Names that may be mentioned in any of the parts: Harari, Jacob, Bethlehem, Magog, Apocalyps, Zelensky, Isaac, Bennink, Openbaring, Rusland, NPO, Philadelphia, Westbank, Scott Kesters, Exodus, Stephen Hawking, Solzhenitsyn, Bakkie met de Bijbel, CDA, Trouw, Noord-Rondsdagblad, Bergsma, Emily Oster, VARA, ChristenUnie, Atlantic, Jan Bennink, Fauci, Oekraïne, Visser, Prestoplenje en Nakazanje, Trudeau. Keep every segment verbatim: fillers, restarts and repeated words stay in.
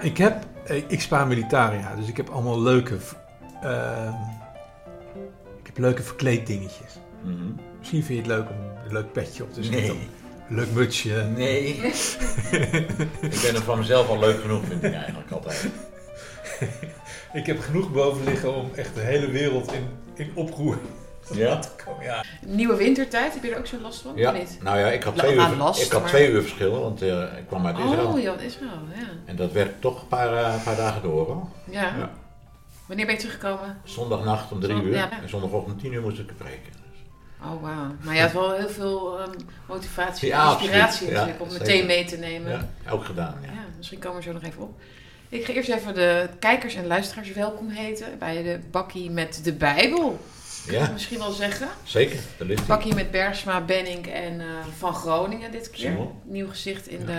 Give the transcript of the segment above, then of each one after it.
Ik heb, ik spaar militaria, dus ik heb allemaal leuke, uh, ik heb leuke verkleeddingetjes. Mm-hmm. Misschien vind je het leuk om een leuk petje op te zetten. Nee. Leuk mutsje. Nee. Ik ben er van mezelf al leuk genoeg, vind ik eigenlijk altijd. Ik heb genoeg boven liggen om echt de hele wereld in, in oproer ja. te komen. Ja. Nieuwe wintertijd, heb je er ook zo'n last van? Ja, niet? Nou ja, ik had twee, La, uur, last, ik had maar... twee uur verschillen, want uh, ik kwam uit Israël. Oh, je had Israël, ja. En dat werd toch een paar, uh, paar dagen door, hoor. Ja. ja. Wanneer ben je teruggekomen? Zondagnacht om drie Zondag, uur ja. en zondagochtend om tien uur moest ik preken. Oh, wauw. Maar je had wel heel veel um, motivatie en ja, inspiratie ja, om meteen zeker. mee te nemen. Ja, ook gedaan, ja. ja. Misschien komen we zo nog even op. Ik ga eerst even de kijkers en luisteraars welkom heten bij de Bakkie met de Bijbel. Kun je ja. misschien wel zeggen? Zeker, daar ligt hij. Bakkie met Bergsma, Bennink en uh, Van Groningen dit keer. Simon. Nieuw gezicht in, ja. de,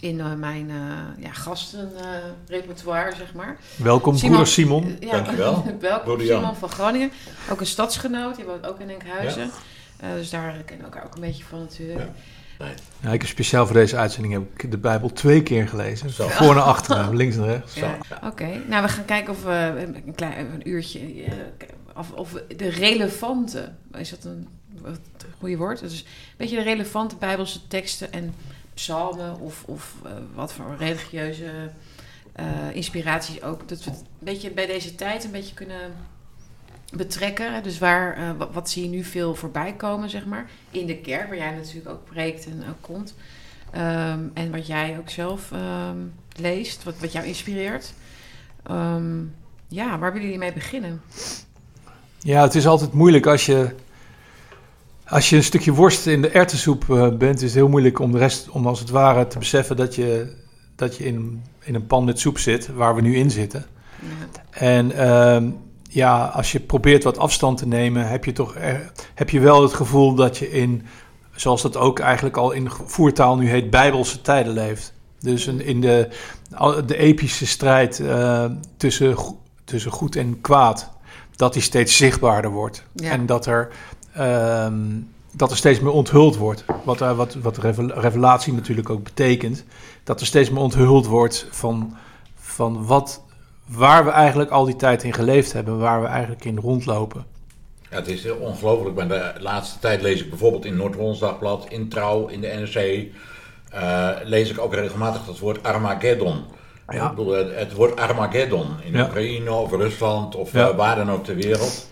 in uh, mijn uh, ja, gastenrepertoire, uh, zeg maar. Welkom, Simon, broeder Simon. Ja, dankjewel. Welkom, Simon van Groningen. Ook een stadsgenoot, die woont ook in Enkhuizen. Ja. Uh, dus daar kennen we elkaar ook een beetje van natuurlijk. Ja. Nee. Ja, ik heb speciaal voor deze uitzending heb ik de Bijbel twee keer gelezen. Zo. Voor naar achteren, links en rechts. Ja. Ja. Oké, okay. Nou we gaan kijken of we een, klein, een uurtje, uh, of, of de relevante, is dat een, een goede woord? Dus een beetje de relevante Bijbelse teksten en psalmen of, of uh, wat voor religieuze uh, inspiraties ook. Dat we het een beetje bij deze tijd een beetje kunnen betrekken. Dus waar, uh, wat, wat zie je nu veel voorbij komen, zeg maar. In de kerk, waar jij natuurlijk ook preekt en ook komt. Um, en wat jij ook zelf um, leest, wat, wat jou inspireert. Um, ja, waar willen jullie mee beginnen? Ja, het is altijd moeilijk als je... Als je een stukje worst in de erwtensoep uh, bent, is het heel moeilijk om de rest, om als het ware te beseffen dat je, dat je in, in een pan met soep zit, waar we nu in zitten. Ja. En... Um, Ja, als je probeert wat afstand te nemen, heb je toch heb je wel het gevoel dat je in, zoals dat ook eigenlijk al in voertaal nu heet, bijbelse tijden leeft. Dus in de, de epische strijd uh, tussen, tussen goed en kwaad, dat die steeds zichtbaarder wordt. Ja. En dat er, um, dat er steeds meer onthuld wordt. Wat, uh, wat, wat revelatie natuurlijk ook betekent. Dat er steeds meer onthuld wordt van, van wat... waar we eigenlijk al die tijd in geleefd hebben, waar we eigenlijk in rondlopen. Ja, het is heel ongelooflijk. Bij de laatste tijd lees ik bijvoorbeeld in Noord-Rondsdagblad, in Trouw, in de N R C... Uh, lees ik ook regelmatig dat woord Armageddon. Ja. Ik bedoel, het, het woord Armageddon in ja. Oekraïne of Rusland of ja. uh, waar dan ook ter wereld.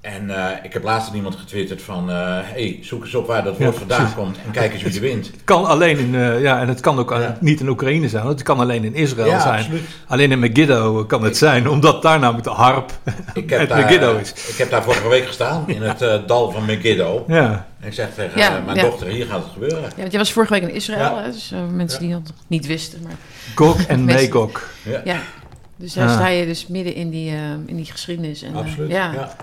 En uh, ik heb laatst iemand getwitterd van... Uh, hey, zoek eens op waar dat woord ja, vandaan komt en kijk eens wie de wint. Het kan alleen in... Uh, ja, en het kan ook ja. niet in Oekraïne zijn. Het kan alleen in Israël ja, zijn. Absoluut. Alleen in Megiddo kan het ik, zijn, omdat daar namelijk de harp ik heb het daar, Megiddo is. Ik heb daar vorige week gestaan in het uh, dal van Megiddo. Ja. En ik zeg tegen ja, mijn ja. dochter, hier gaat het gebeuren. Ja, want jij was vorige week in Israël, ja. hè? Dus uh, mensen ja. die dat niet wisten. Maar... Gog en Magog. Ja. ja. Dus daar ah. sta je dus midden in die, uh, in die geschiedenis. En, absoluut, uh, ja. ja.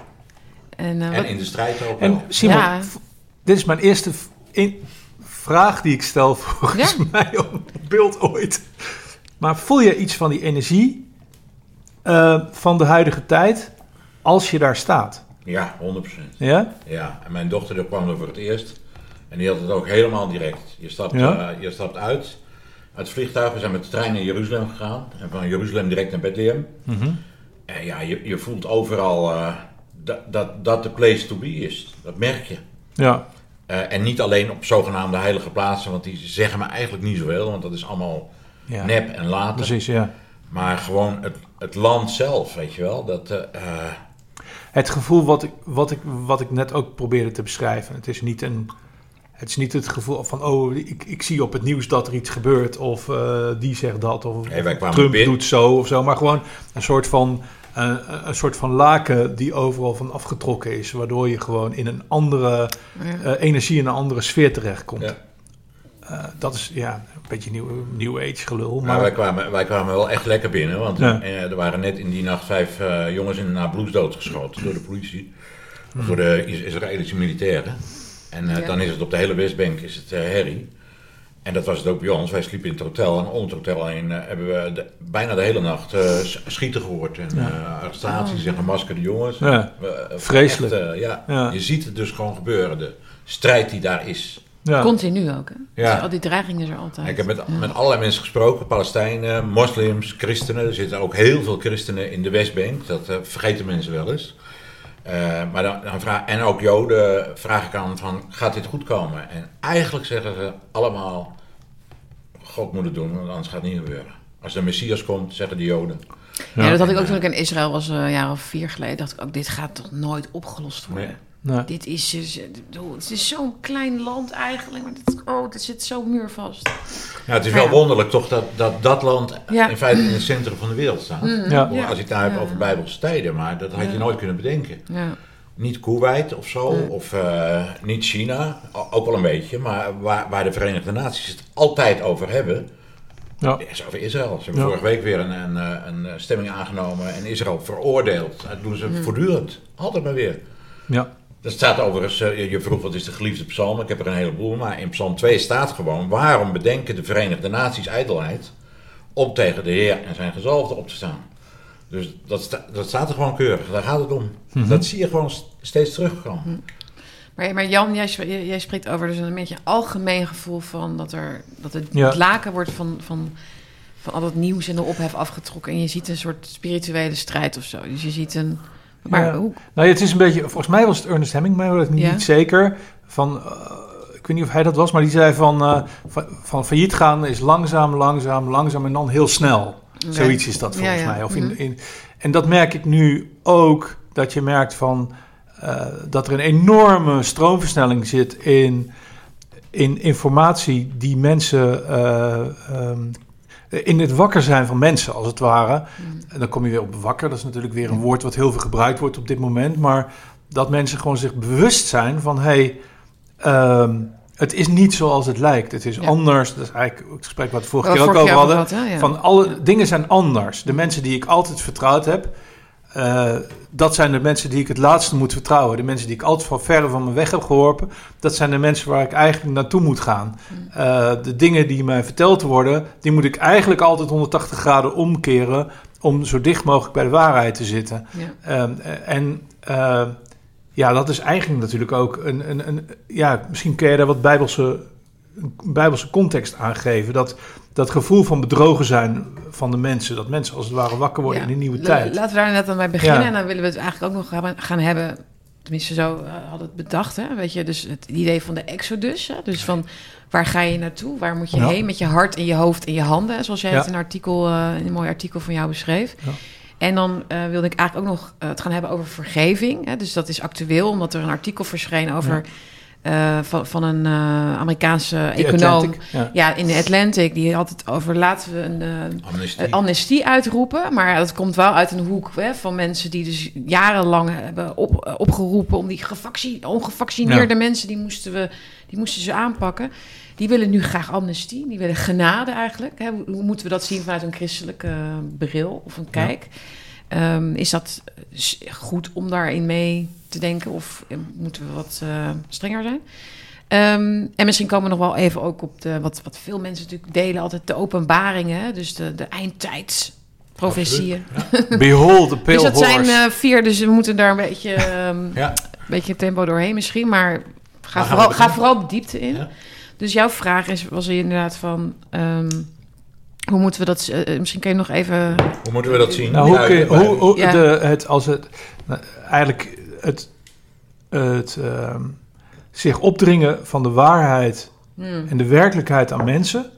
En, uh, en in de strijd ook wel. Simon, ja. v- dit is mijn eerste v- in- vraag die ik stel volgens ja? mij op beeld ooit. Maar voel je iets van die energie uh, van de huidige tijd als je daar staat? Ja, honderd procent. Ja? Ja, en mijn dochter die kwam er voor het eerst. En die had het ook helemaal direct. Je stapt, ja? uh, je stapt uit, uit het vliegtuig. We zijn met de trein naar Jeruzalem gegaan. En van Jeruzalem direct naar Bethlehem. Mm-hmm. En ja, je, je voelt overal... Uh, Dat, dat, dat de place to be is. Dat merk je. Ja. Uh, en niet alleen op zogenaamde heilige plaatsen, want die zeggen me eigenlijk niet zoveel, want dat is allemaal ja. nep en later. Precies, ja. Maar gewoon het, het land zelf, weet je wel. Dat, uh, het gevoel wat ik, wat, ik, wat ik net ook probeerde te beschrijven. Het is niet, een, het, is niet het gevoel van, oh, ik, ik zie op het nieuws dat er iets gebeurt, of uh, die zegt dat, of hey, Trump doet zo, of zo. Maar gewoon een soort van... Uh, een soort van laken die overal van afgetrokken is, waardoor je gewoon in een andere uh, energie in een andere sfeer terechtkomt. Ja. Uh, dat is ja een beetje nieuw, new age gelul. Maar... Nou, wij, kwamen, wij kwamen wel echt lekker binnen, want ja. uh, er waren net in die nacht vijf uh, jongens in een blouse doodgeschoten door de politie, hmm. door de Israëlische militairen. En uh, ja. dan is het op de hele Westbank is het uh, herrie. En dat was het ook bij ons. Wij sliepen in het hotel en onder het hotel heen uh, hebben we de, bijna de hele nacht uh, schieten gehoord. En ja. uh, arrestaties en gemaskerde jongens. Ja. Uh, Vreselijk. Echt, uh, ja, ja. Je ziet het dus gewoon gebeuren. De strijd die daar is. Ja. Continu ook. Hè? Ja. Dus al die dreiging is er altijd. Ik heb met, ja. met allerlei mensen gesproken. Palestijnen, moslims, christenen. Er zitten ook heel veel christenen in de Westbank. Dat uh, vergeten mensen wel eens. Uh, maar dan, dan vraag, en ook joden vraag ik aan van, gaat dit goed komen? En eigenlijk zeggen ze allemaal, God moet het doen, want anders gaat het niet gebeuren. Als de Messias komt, zeggen de joden. Ja, ja dat had ik ook toen ik in Israël was, een jaar of vier geleden, dacht ik ook, dit gaat toch nooit opgelost worden? Nee. Nee. Dit is, het is zo'n klein land eigenlijk, maar dit, oh, dit zit zo muurvast. Ja, het is wel ja. wonderlijk toch dat dat, dat land ja. in feite in het centrum van de wereld staat. Mm. Ja. Als je het nou ja. hebt over Bijbelse tijden, maar dat had je ja. nooit kunnen bedenken. Ja. Niet Koeweit of zo, nee. of uh, niet China, ook wel een beetje, maar waar, waar de Verenigde Naties het altijd over hebben, ja. is over Israël. Ze hebben ja. vorige week weer een, een, een stemming aangenomen en Israël veroordeeld. Dat doen ze mm. voortdurend, altijd maar weer. Ja. Dat staat overigens, je vroeg wat is de geliefde psalm, ik heb er een heleboel, maar in psalm twee staat gewoon, waarom bedenken de Verenigde Naties ijdelheid om tegen de Heer en zijn gezalfde op te staan? Dus dat, sta, dat staat er gewoon keurig, daar gaat het om. Mm-hmm. Dat zie je gewoon steeds terugkomen. Mm. Maar, maar Jan, jij, jij spreekt over dus een beetje een algemeen gevoel van dat, er, dat het ja. laken wordt van... van van al dat nieuws en de ophef afgetrokken. En je ziet een soort spirituele strijd of zo. Dus je ziet een... Maar ja. hoe? Nou, het is een beetje... Volgens mij was het Ernest Hemingway, maar ik ben ja. niet zeker. Van, uh, ik weet niet of hij dat was, maar die zei van... Uh, van, van failliet gaan is langzaam, langzaam, langzaam en dan heel snel. Ja. Zoiets is dat volgens ja, ja. mij. Of in, in, en dat merk ik nu ook. Dat je merkt van... Uh, dat er een enorme stroomversnelling zit in... in informatie die mensen... Uh, um, in het wakker zijn van mensen, als het ware. En dan kom je weer op wakker. Dat is natuurlijk weer een woord wat heel veel gebruikt wordt op dit moment. Maar dat mensen gewoon zich bewust zijn van... hé, hey, um, het is niet zoals het lijkt. Het is ja. anders. Dat is eigenlijk het gesprek wat we vorige keer ook over hadden. Had, ja. Van alle ja. dingen zijn anders. De mensen die ik altijd vertrouwd heb... Uh, dat zijn de mensen die ik het laatste moet vertrouwen. De mensen die ik altijd van verre van me weg heb geworpen. Dat zijn de mensen waar ik eigenlijk naartoe moet gaan. Uh, de dingen die mij verteld worden... die moet ik eigenlijk altijd honderdtachtig graden omkeren... om zo dicht mogelijk bij de waarheid te zitten. Ja. Uh, en uh, ja, dat is eigenlijk natuurlijk ook... Een, een, een, ja, misschien kun je daar wat bijbelse, bijbelse context aan geven... dat dat gevoel van bedrogen zijn van de mensen... dat mensen als het ware wakker worden ja. in de nieuwe La, tijd. Laten we daar inderdaad aan bij beginnen... Ja. En dan willen we het eigenlijk ook nog gaan hebben... tenminste zo uh, hadden het bedacht... Hè? Weet je, dus het idee van de Exodus... Hè? Dus van waar ga je naartoe? Waar moet je ja. heen? Met je hart en je hoofd en je handen... zoals jij ja. het in een, artikel, uh, een mooi artikel van jou beschreef. Ja. En dan uh, wilde ik eigenlijk ook nog uh, het gaan hebben over vergeving. Hè? Dus dat is actueel, omdat er een artikel verscheen over... Ja. Uh, van, van een uh, Amerikaanse die econoom Atlantic, ja. ja, in de Atlantic... die had het over laten we een uh, amnestie. amnestie uitroepen... maar dat komt wel uit een hoek hè, van mensen... die dus jarenlang hebben op, opgeroepen... om die gevacci- ongevaccineerde ja. mensen... Die moesten, we, die moesten ze aanpakken. Die willen nu graag amnestie. Die willen genade eigenlijk. Hè, hoe moeten we dat zien vanuit een christelijke bril of een kijk? Ja. Um, is dat goed om daarin mee... te denken of moeten we wat uh, strenger zijn? Um, en misschien komen we nog wel even ook op de wat, wat veel mensen natuurlijk delen altijd de openbaringen, dus de, de eindtijds profetieën. Ja. Behold the pale horse. Dus dat zijn uh, vier, dus we moeten daar een beetje um, ja. een beetje tempo doorheen misschien, maar ga maar vooral ga vooral de diepte in. Ja. Dus jouw vraag is was er inderdaad van um, hoe moeten we dat? Uh, misschien kun je nog even. Hoe moeten we dat zien? Nou, hoe kun je, hoe, hoe ja. de, het als het nou, eigenlijk Het, het uh, zich opdringen van de waarheid hmm. en de werkelijkheid aan mensen,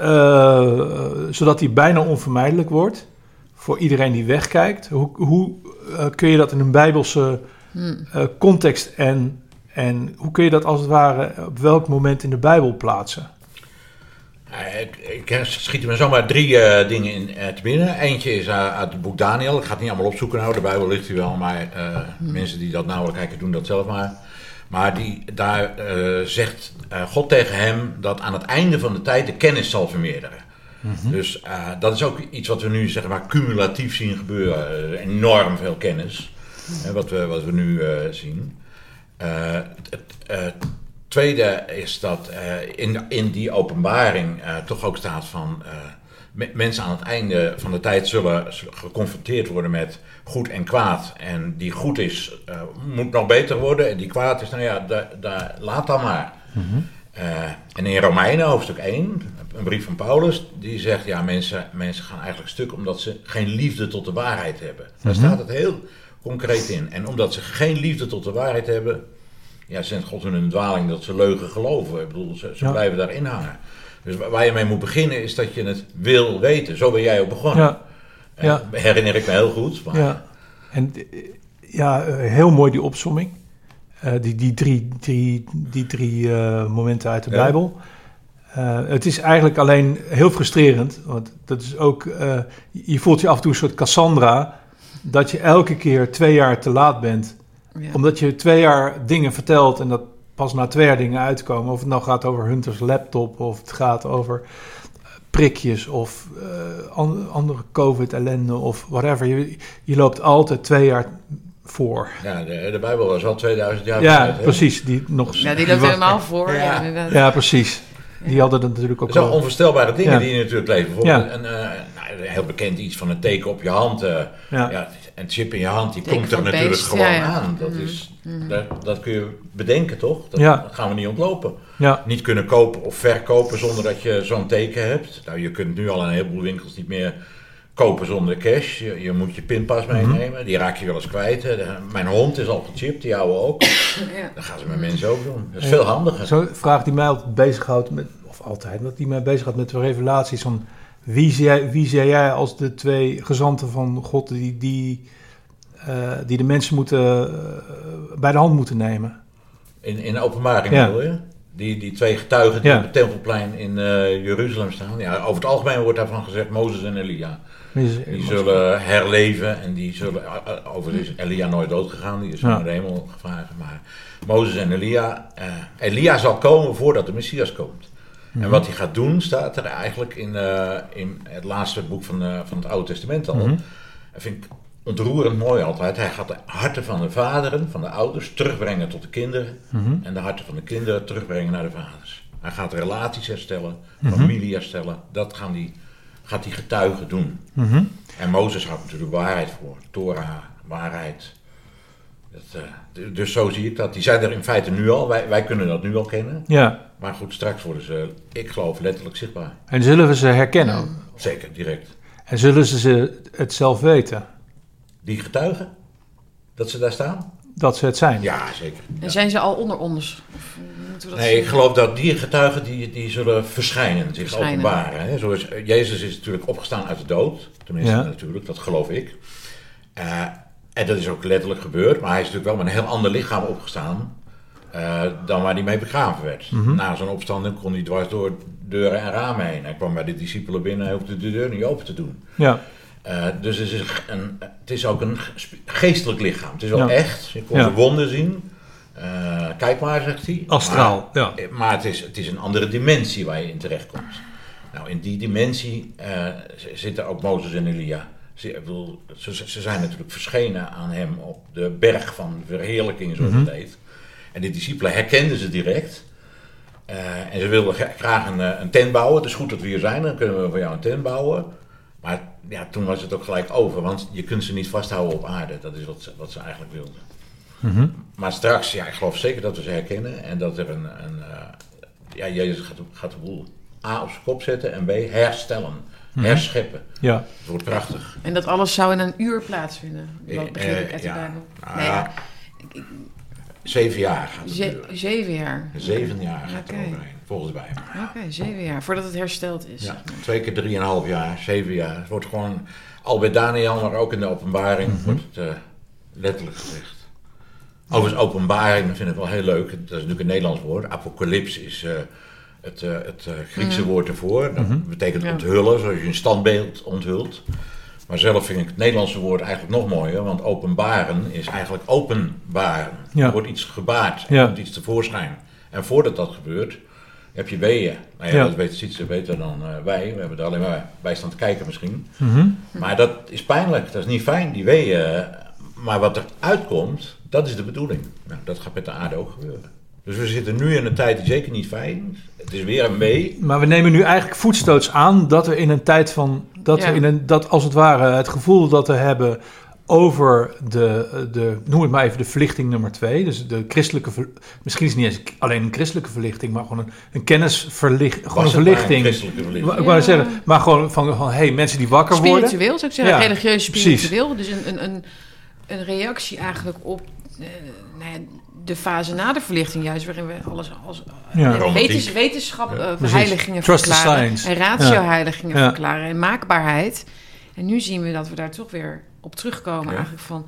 uh, zodat die bijna onvermijdelijk wordt voor iedereen die wegkijkt. Hoe, hoe uh, kun je dat in een bijbelse hmm. uh, context en, en hoe kun je dat als het ware op welk moment in de Bijbel plaatsen? Ik, ik schiet me zomaar drie uh, dingen in, uh, te binnen. Eentje is uh, uit het boek Daniel. Ik ga het niet allemaal opzoeken nou. De Bijbel ligt hier wel, maar uh, mm. mensen die dat nauwelijks kijken doen dat zelf maar. Maar die, daar uh, zegt uh, God tegen hem dat aan het einde van de tijd de kennis zal vermeerderen. Mm-hmm. Dus uh, dat is ook iets wat we nu zeg maar cumulatief zien gebeuren. Uh, enorm veel kennis. Mm. Uh, wat, we, wat we nu uh, zien. Uh, t, uh, Tweede is dat uh, in, in die openbaring uh, toch ook staat van... Uh, me, mensen aan het einde van de tijd zullen geconfronteerd worden met goed en kwaad. En die goed is, uh, moet nog beter worden. En die kwaad is, nou ja, da, da, laat dan maar. Mm-hmm. Uh, en in Romeinen hoofdstuk één, een brief van Paulus, die zegt, ja, mensen, mensen gaan eigenlijk stuk omdat ze geen liefde tot de waarheid hebben. Daar mm-hmm. staat het heel concreet in. En omdat ze geen liefde tot de waarheid hebben, ja, zendt God hun een dwaling dat ze leugen geloven. Ik bedoel, ze, ze ja. blijven daarin hangen. Dus waar je mee moet beginnen is dat je het wil weten. Zo ben jij ook begonnen. Ja. Uh, ja. Herinner ik me heel goed. Maar... Ja. En ja, heel mooi die opsomming. Uh, die, die drie, die, die drie uh, momenten uit de ja. Bijbel. Uh, het is eigenlijk alleen heel frustrerend. Want dat is ook. Uh, je voelt je af en toe een soort Cassandra. Dat je elke keer twee jaar te laat bent. Ja. Omdat je twee jaar dingen vertelt en dat pas na twee jaar dingen uitkomen. Of het nou gaat over Hunters laptop, of het gaat over prikjes, of uh, an- andere COVID-ellende, of whatever. Je, je loopt altijd twee jaar voor. Ja, de, de Bijbel was al tweeduizend jaar. Ja, vanuit, precies. Die, nog, ja, die loopt helemaal was, voor. Ja, ja, inderdaad. Ja, precies. Die ja. hadden dat natuurlijk ook. Zo onvoorstelbare dingen ja. die je natuurlijk leeft. Bijvoorbeeld ja. een, uh, nou, heel bekend iets van een teken op je hand. Uh, ja. Ja, een chip in je hand, die teken komt er natuurlijk beest. gewoon ja, ja. aan. Dat, mm-hmm. is, dat, dat kun je bedenken, toch? Dat ja. gaan we niet ontlopen. Ja. Niet kunnen kopen of verkopen zonder dat je zo'n teken hebt. Nou, je kunt nu al een heleboel winkels niet meer kopen zonder cash. Je, je moet je pinpas meenemen. Mm-hmm. Die raak je wel eens kwijt. De, mijn hond is al gechipt, die ouwe ook. Ja. Dat gaan ze met mensen ook doen. Dat is ja. veel handiger. Zo'n vraag die mij altijd bezighoudt, met, of altijd, dat die mij bezighoudt met de revelaties van... Wie zie, jij, wie zie jij als de twee gezanten van God die, die, uh, die de mensen moeten, uh, bij de hand moeten nemen? In, in Openbaring ja. bedoel je? Die, die twee getuigen die ja. op het Tempelplein in uh, Jeruzalem staan. Ja, over het algemeen wordt daarvan gezegd Mozes en Elia. Die Mozes. zullen herleven en die zullen... Uh, overigens is Elia nooit doodgegaan, die is naar ja. de hemel gevraagd. Maar Mozes en Elia... Uh, Elia zal komen voordat de Messias komt. En wat hij gaat doen, staat er eigenlijk in, uh, in het laatste boek van, uh, van het Oude Testament al. Mm-hmm. Dat vind ik ontroerend mooi altijd. Hij gaat de harten van de vaderen, van de ouders, terugbrengen tot de kinderen. Mm-hmm. En de harten van de kinderen terugbrengen naar de vaders. Hij gaat relaties herstellen, mm-hmm. familie herstellen. Dat gaan die, gaat die getuigen doen. Mm-hmm. En Mozes houdt natuurlijk waarheid voor. Torah, waarheid. Dat, uh, dus zo zie ik dat. Die zijn er in feite nu al. Wij, wij kunnen dat nu al kennen. Ja. Maar goed, straks worden ze, ik geloof, letterlijk zichtbaar. En zullen we ze herkennen? Zeker, direct. En zullen ze het zelf weten? Die getuigen? Dat ze daar staan? Dat ze het zijn? Ja, zeker. En ja. zijn ze al onder ons? Of moeten we dat nee, zien? Ik geloof dat die getuigen, die, die zullen verschijnen, zich verschijnen. openbaren. Hè? Zoals, Jezus is natuurlijk opgestaan uit de dood. Tenminste, ja. natuurlijk, dat geloof ik. Uh, en dat is ook letterlijk gebeurd. Maar hij is natuurlijk wel met een heel ander lichaam opgestaan. Uh, dan waar hij mee begraven werd. Mm-hmm. Na zijn opstanding kon hij dwars door deuren en ramen heen. Hij kwam bij de discipelen binnen en hoefde de deur niet open te doen. Ja. Uh, dus het is, een, het is ook een geestelijk lichaam. Het is wel ja. echt. Je kon ja. de wonden zien. Uh, kijk maar, zegt hij. Astraal, maar, ja. Maar het is, het is een andere dimensie waar je in terechtkomt. Nou, in die dimensie uh, zitten ook Mozes en Elia. Ik bedoel, ze, ze zijn natuurlijk verschenen aan hem op de berg van verheerlijking, zoals mm-hmm. het heet. En de discipelen herkenden ze direct. Uh, en ze wilden g- graag een, een tent bouwen. Het is goed dat we hier zijn, dan kunnen we voor jou een tent bouwen. Maar ja, toen was het ook gelijk over. Want je kunt ze niet vasthouden op aarde. Dat is wat ze, wat ze eigenlijk wilden. Mm-hmm. Maar straks, ja, ik geloof zeker dat we ze herkennen. En dat er een... een uh, ja, Jezus gaat, gaat de boel A op zijn kop zetten en B herstellen. Mm-hmm. Herscheppen. Ja. Dat wordt prachtig. En dat alles zou in een uur plaatsvinden. Wat begin ik uit de Bijbel? Nee, ja. Ik, Zeven jaar gaat het Ze- Zeven jaar? Zeven jaar gaat okay. er overheen, volgens de Bijbel. Oké, okay, zeven jaar, voordat het hersteld is. Ja, twee keer drieënhalf jaar, zeven jaar. Het wordt gewoon, al bij Daniel, maar ook in de Openbaring, mm-hmm. wordt het uh, letterlijk gezegd. Overigens, Openbaring, dat vind ik wel heel leuk. Dat is natuurlijk een Nederlands woord. Apocalyps is uh, het, uh, het uh, Griekse mm-hmm. woord ervoor. Dat mm-hmm. betekent ja. onthullen, zoals je een standbeeld onthult. Maar zelf vind ik het Nederlandse woord eigenlijk nog mooier, want openbaren is eigenlijk openbaren. Ja. Er wordt iets gebaard, er ja. komt iets tevoorschijn. En voordat dat gebeurt, heb je weeën. Nou ja, ja. dat weet Sietse beter dan uh, wij. We hebben er alleen maar bij staan te kijken misschien. Mm-hmm. Maar dat is pijnlijk, dat is niet fijn, die weeën. Maar wat er uitkomt, dat is de bedoeling. Nou, dat gaat met de aarde ook gebeuren. Dus we zitten nu in een tijd die zeker niet fijn is. Het is weer een mee. Maar we nemen nu eigenlijk voetstoots aan dat we in een tijd van... Dat, ja. we in een, dat als het ware het gevoel dat we hebben... over de, de, noem het maar even, de verlichting nummer twee. Dus de christelijke, ver, misschien is het niet eens alleen een christelijke verlichting, maar gewoon een, een kennisverlichting. Gewoon een verlichting. Maar, een verlichting. Ja. maar, zeggen, maar gewoon van, van, hey, mensen die wakker spiritueel, worden. Spiritueel, zou ik zeggen, ja, religieus spiritueel. Precies. Dus een, een, een, een reactie eigenlijk op uh, nou ja, de fase na de verlichting juist, waarin we alles als ja. wetens, wetenschap ja. uh, verheiligingen Trust verklaren. En ratio-heiligingen ja. verklaren. En maakbaarheid. En nu zien we dat we daar toch weer op terugkomen ja. eigenlijk van,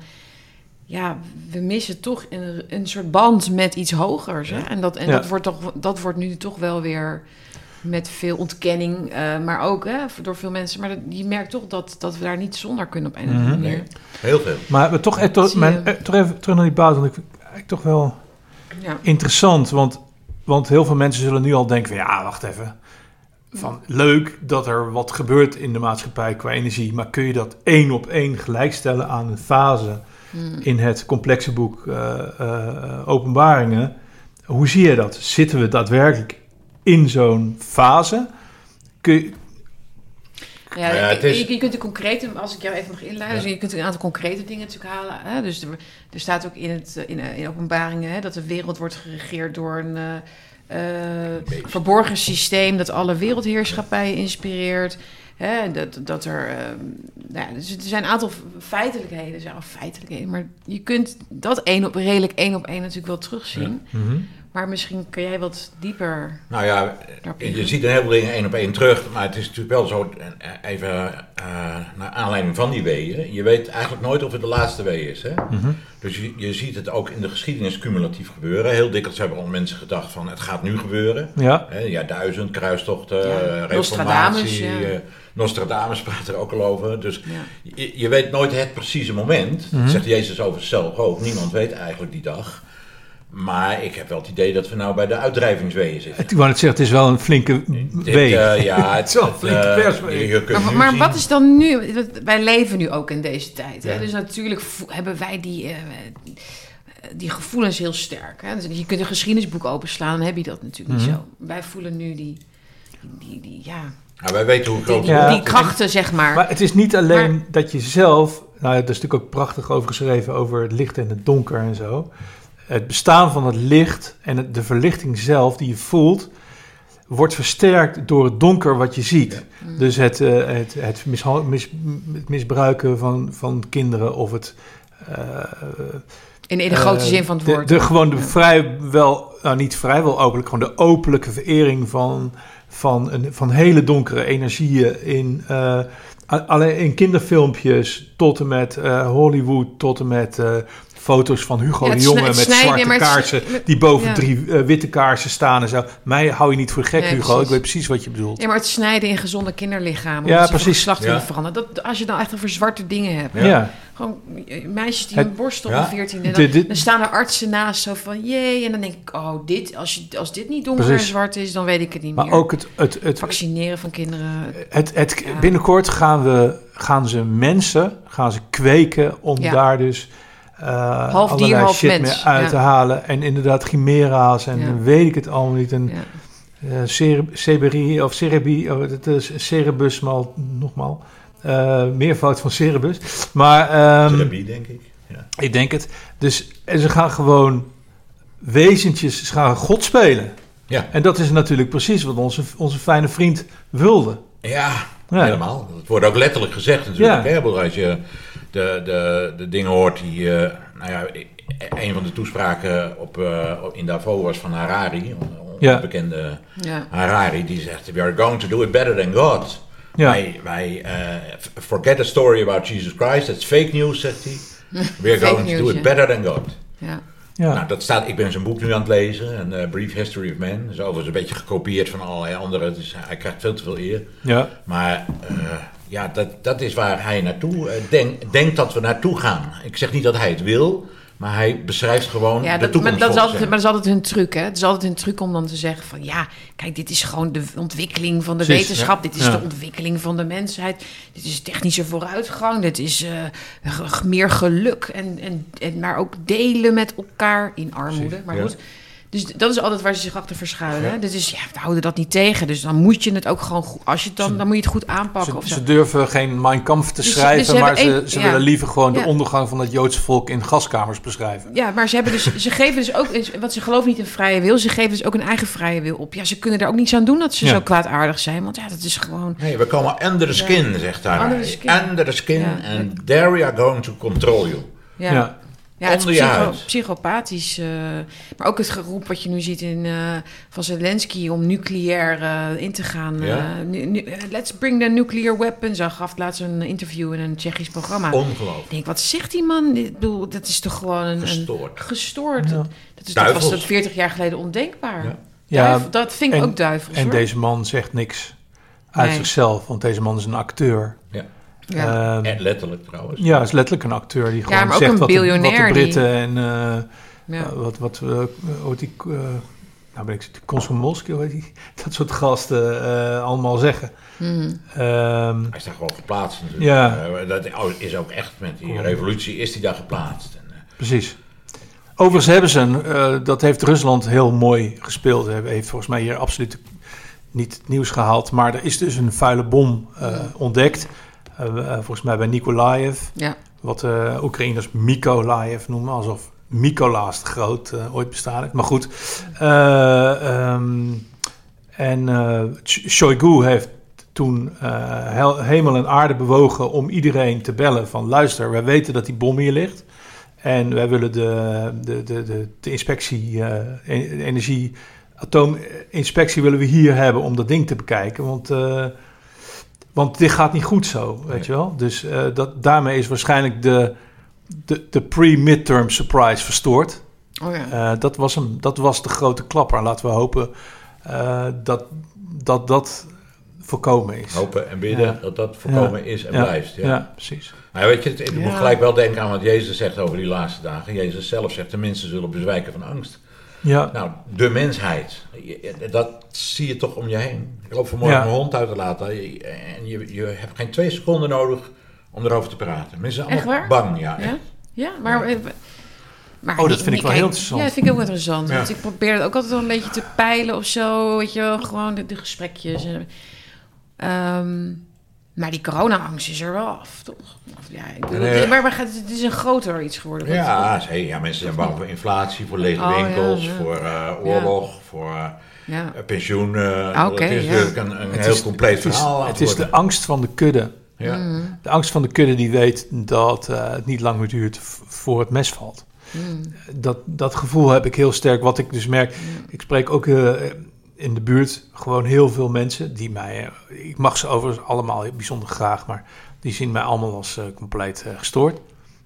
ja, we missen toch een, een soort band met iets hogers. Hè? Ja. En, dat, en ja. dat, wordt toch, dat wordt nu toch wel weer met veel ontkenning, uh, maar ook hè, door veel mensen. Maar dat, je merkt toch dat, dat we daar niet zonder kunnen op een of andere manier. Heel veel. Maar we toch, eh, toch, mijn, eh, toch even terug naar die basis, want ik vind het eigenlijk toch wel ja. interessant. Want, want heel veel mensen zullen nu al denken van, ja, wacht even. Van leuk dat er wat gebeurt in de maatschappij qua energie, maar kun je dat één op één gelijkstellen aan een fase mm. in het complexe boek uh, uh, Openbaringen? Hoe zie je dat? Zitten we daadwerkelijk in zo'n fase? Kun je... Ja, ja, ik, is... je, je kunt de concrete, als ik jou even mag inleiden, ja. dus je kunt een aantal concrete dingen natuurlijk halen. Hè? Dus er, er staat ook in, het, in, in Openbaringen hè, dat de wereld wordt geregeerd door een... Uh, Uh, verborgen systeem dat alle wereldheerschappijen inspireert. Hè, dat, dat er, uh, nou ja, dus er zijn een aantal feitelijkheden, zijn al feitelijkheden, maar je kunt dat één op, redelijk één op één natuurlijk wel terugzien. Ja. Mm-hmm. Maar misschien kun jij wat dieper... Nou ja, je ziet een heleboel dingen één op één terug, maar het is natuurlijk wel zo, even uh, naar aanleiding van die weeën, je weet eigenlijk nooit of het de laatste wee is. Hè? Mm-hmm. Dus je, je ziet het ook in de geschiedenis cumulatief gebeuren. Heel dikwijls hebben al mensen gedacht van, het gaat nu gebeuren. Ja. Hè, ja, duizend, kruistochten, ja. reformatie, Nostradamus, ja. uh, Nostradamus praat er ook al over. Dus ja. je, je weet nooit het precieze moment. Mm-hmm. Dat zegt Jezus over zichzelf ook. Niemand weet eigenlijk die dag. Maar ik heb wel het idee dat we nou bij de uitdrijvingsweeën zitten. Ik wou net zeggen, het is wel een flinke wee. Uh, ja, het is wel een flinke perswee. Uh, maar maar wat is dan nu... Wij leven nu ook in deze tijd. Ja. Hè? Dus natuurlijk hebben wij die, uh, die gevoelens heel sterk. Hè? Dus je kunt een geschiedenisboek openslaan, dan heb je dat natuurlijk mm-hmm. niet zo. Wij voelen nu die... die, die, die ja... Nou, wij weten hoe groot die, die, ja. die krachten, zeg maar. Maar het is niet alleen maar, dat je zelf... Nou, dat is natuurlijk ook prachtig overgeschreven over het licht en het donker en zo... Het bestaan van het licht en de verlichting zelf die je voelt, wordt versterkt door het donker wat je ziet. Ja. Dus het, uh, het, het, misha- mis, het misbruiken van, van kinderen of het... Uh, in, in de grote uh, zin van het woord. De, de, gewoon de ja. vrijwel, nou niet vrijwel openlijk, gewoon de openlijke verering van, van, een, van hele donkere energieën in... Uh, Alleen in kinderfilmpjes tot en met uh, Hollywood, tot en met uh, foto's van Hugo ja, de Jonge met snij, zwarte nee, kaarsen snij, die boven ja. drie uh, witte kaarsen staan en zo. Mij hou je niet voor gek, nee, Hugo. Precies. Ik weet precies wat je bedoelt. Ja, maar het snijden in gezonde kinderlichamen. Ja, precies. Slacht willen ja. veranderen. Dat, als je dan echt over zwarte dingen hebt. Ja. Ja. Gewoon meisjes die het, hun borst op ja. veertien en dan, dit, dit, dan staan er artsen naast zo van jee. En dan denk ik, oh, dit, als, je, als dit niet donker precies. en zwart is, dan weet ik het niet maar meer. Maar ook het, het, het vaccineren van kinderen. Het, het, ja. Binnenkort gaan, we, gaan ze mensen, gaan ze kweken om ja. daar dus uh, half allerlei dier, half shit mens. Mee uit ja. te halen. En inderdaad chimera's en ja. weet ik het allemaal niet. En, ja. uh, cere, cerebri, of cerebi, oh, het is cerebus, maar nogmaals. Uh, meervoud van cerebus. Maar... Um, Cerebie, denk ik. Ja. Ik denk het. Dus en ze gaan gewoon wezentjes... Ze gaan God spelen. Ja. En dat is natuurlijk precies wat onze, onze fijne vriend wilde. Ja, ja, helemaal. Het wordt ook letterlijk gezegd natuurlijk. Ja. Hè? Als je de, de, de dingen hoort die... Uh, nou ja, een van de toespraken op, uh, in Davos was van Harari. Een bekende ja. Harari. Die zegt... We are going to do it better than God. Ja. Wij, wij uh, forget a story about Jesus Christ. That's fake news, zegt hij. We're going news, to do it yeah. better than God. Ja. Ja. Nou, dat staat, ik ben zijn boek nu aan het lezen. Een uh, Brief History of Man. Dat is overigens een beetje gekopieerd van allerlei anderen. Dus hij krijgt veel te veel eer. Ja. Maar uh, ja, dat, dat is waar hij naartoe uh, denkt denk dat we naartoe gaan. Ik zeg niet dat hij het wil. Maar hij beschrijft gewoon ja, dat, de toekomst. Maar dat, altijd, maar dat is altijd hun truc, hè? Het is altijd hun truc om dan te zeggen van... ja, kijk, dit is gewoon de ontwikkeling van de Precies, wetenschap. Ja. Dit is ja. de ontwikkeling van de mensheid. Dit is technische vooruitgang. Dit is uh, g- meer geluk. En, en, en, maar ook delen met elkaar in armoede. Precies, maar goed, ja. Dus dat is altijd waar ze zich achter verschuilen. Ja. Dus ja, we houden dat niet tegen. Dus dan moet je het ook gewoon goed... Als je het dan, ze, dan moet je het goed aanpakken. Ze, of zo. Ze durven geen Mein Kampf te dus schrijven... Ze, dus maar ze, een, ze ja. willen liever gewoon ja. de ondergang van het Joodse volk in gaskamers beschrijven. Ja, maar ze, hebben dus, ze geven dus ook... Want ze geloven niet in vrije wil. Ze geven dus ook een eigen vrije wil op. Ja, ze kunnen daar ook niets aan doen dat ze ja. zo kwaadaardig zijn. Want ja, dat is gewoon... Nee, we komen under the skin, ja. zegt Harari. Under the skin. Under the skin ja. and there we are going to control you. Ja. ja. Ja, het is psycho, psychopathisch. Uh, maar ook het geroep wat je nu ziet in, uh, van Zelensky om nucleair uh, in te gaan. Ja. Uh, nu, nu, let's bring the nuclear weapons. Hij gaf laatst een interview in een Tsjechisch programma. Ongelooflijk. Ik denk, wat zegt die man? Ik bedoel, dat is toch gewoon een... Gestoord. Een, gestoord. Ja. Dat, is, dat was dat veertig jaar geleden ondenkbaar. Ja, ja Duivel, dat vind ik en, ook duivels. En hoor. Deze man zegt niks uit nee. zichzelf, want deze man is een acteur. Ja. Ja. Um, en letterlijk trouwens. Ja, is letterlijk een acteur die gewoon ja, zegt wat de, wat de Britten die... en uh, ja. wat, wat uh, ooit die, uh, nou ben ik Komsomolski, weet je, dat soort gasten uh, allemaal zeggen. Mm. Um, hij is daar gewoon geplaatst natuurlijk. Ja. Uh, dat is ook echt met die revolutie is hij daar geplaatst. En, uh, Precies. Overigens hebben ze, een, uh, dat heeft Rusland heel mooi gespeeld. Hij heeft volgens mij hier absoluut niet het nieuws gehaald, maar er is dus een vuile bom uh, mm. ontdekt. Uh, uh, volgens mij bij Mykolaiv, ja. wat de uh, Oekraïners Mykolaiv noemen, alsof Mycolaas het groot uh, ooit bestaan heeft. Maar goed, uh, um, en uh, Shoigu heeft toen uh, hel- hemel en aarde bewogen om iedereen te bellen van luister, wij weten dat die bom hier ligt en wij willen de, de, de, de, de inspectie, uh, de energie, atoominspectie willen we hier hebben om dat ding te bekijken, want... Uh, Want dit gaat niet goed zo, weet ja. je wel. Dus uh, dat, daarmee is waarschijnlijk de, de, de pre-midterm surprise verstoord. Oh ja. uh, dat, was hem, dat was de grote klapper. Laten we hopen uh, dat, dat dat voorkomen is. Hopen en bidden ja. dat dat voorkomen ja. is en ja. blijft. Ja, ja precies. Maar weet je, het, je ja. moet gelijk wel denken aan wat Jezus zegt over die laatste dagen. Jezus zelf zegt, de mensen zullen bezwijken van angst. Ja. Nou, de mensheid, dat zie je toch om je heen. Ik loop vanmorgen ja. mijn hond uit te laten en je, je hebt geen twee seconden nodig om erover te praten. Mensen zijn allemaal bang. Ja, ja? ja maar, ja. maar... Oh, dat vind ik, ik wel heel interessant. Ja, dat vind ik ook interessant. Ja. Want ik probeer het ook altijd wel een beetje te peilen of zo, weet je wel, gewoon de, de gesprekjes. En, um, maar die corona-angst is er wel af, toch? Ja, ik bedoel, nee. maar, maar het is een groter iets geworden. Ja, het, ja, mensen zijn bang voor inflatie, voor lege oh, winkels, ja, ja. voor uh, oorlog, ja. voor uh, ja. pensioen. Uh, ah, okay, het is ja. natuurlijk een, een heel is, compleet het verhaal. Is, het is de angst van de kudde. Ja. Mm. De angst van de kudde die weet dat uh, het niet lang meer duurt voor het mes valt. Mm. Dat, dat gevoel heb ik heel sterk. Wat ik dus merk, mm. ik spreek ook... Uh, in de buurt gewoon heel veel mensen die mij... Ik mag ze overigens allemaal bijzonder graag... maar die zien mij allemaal als uh, compleet uh, gestoord.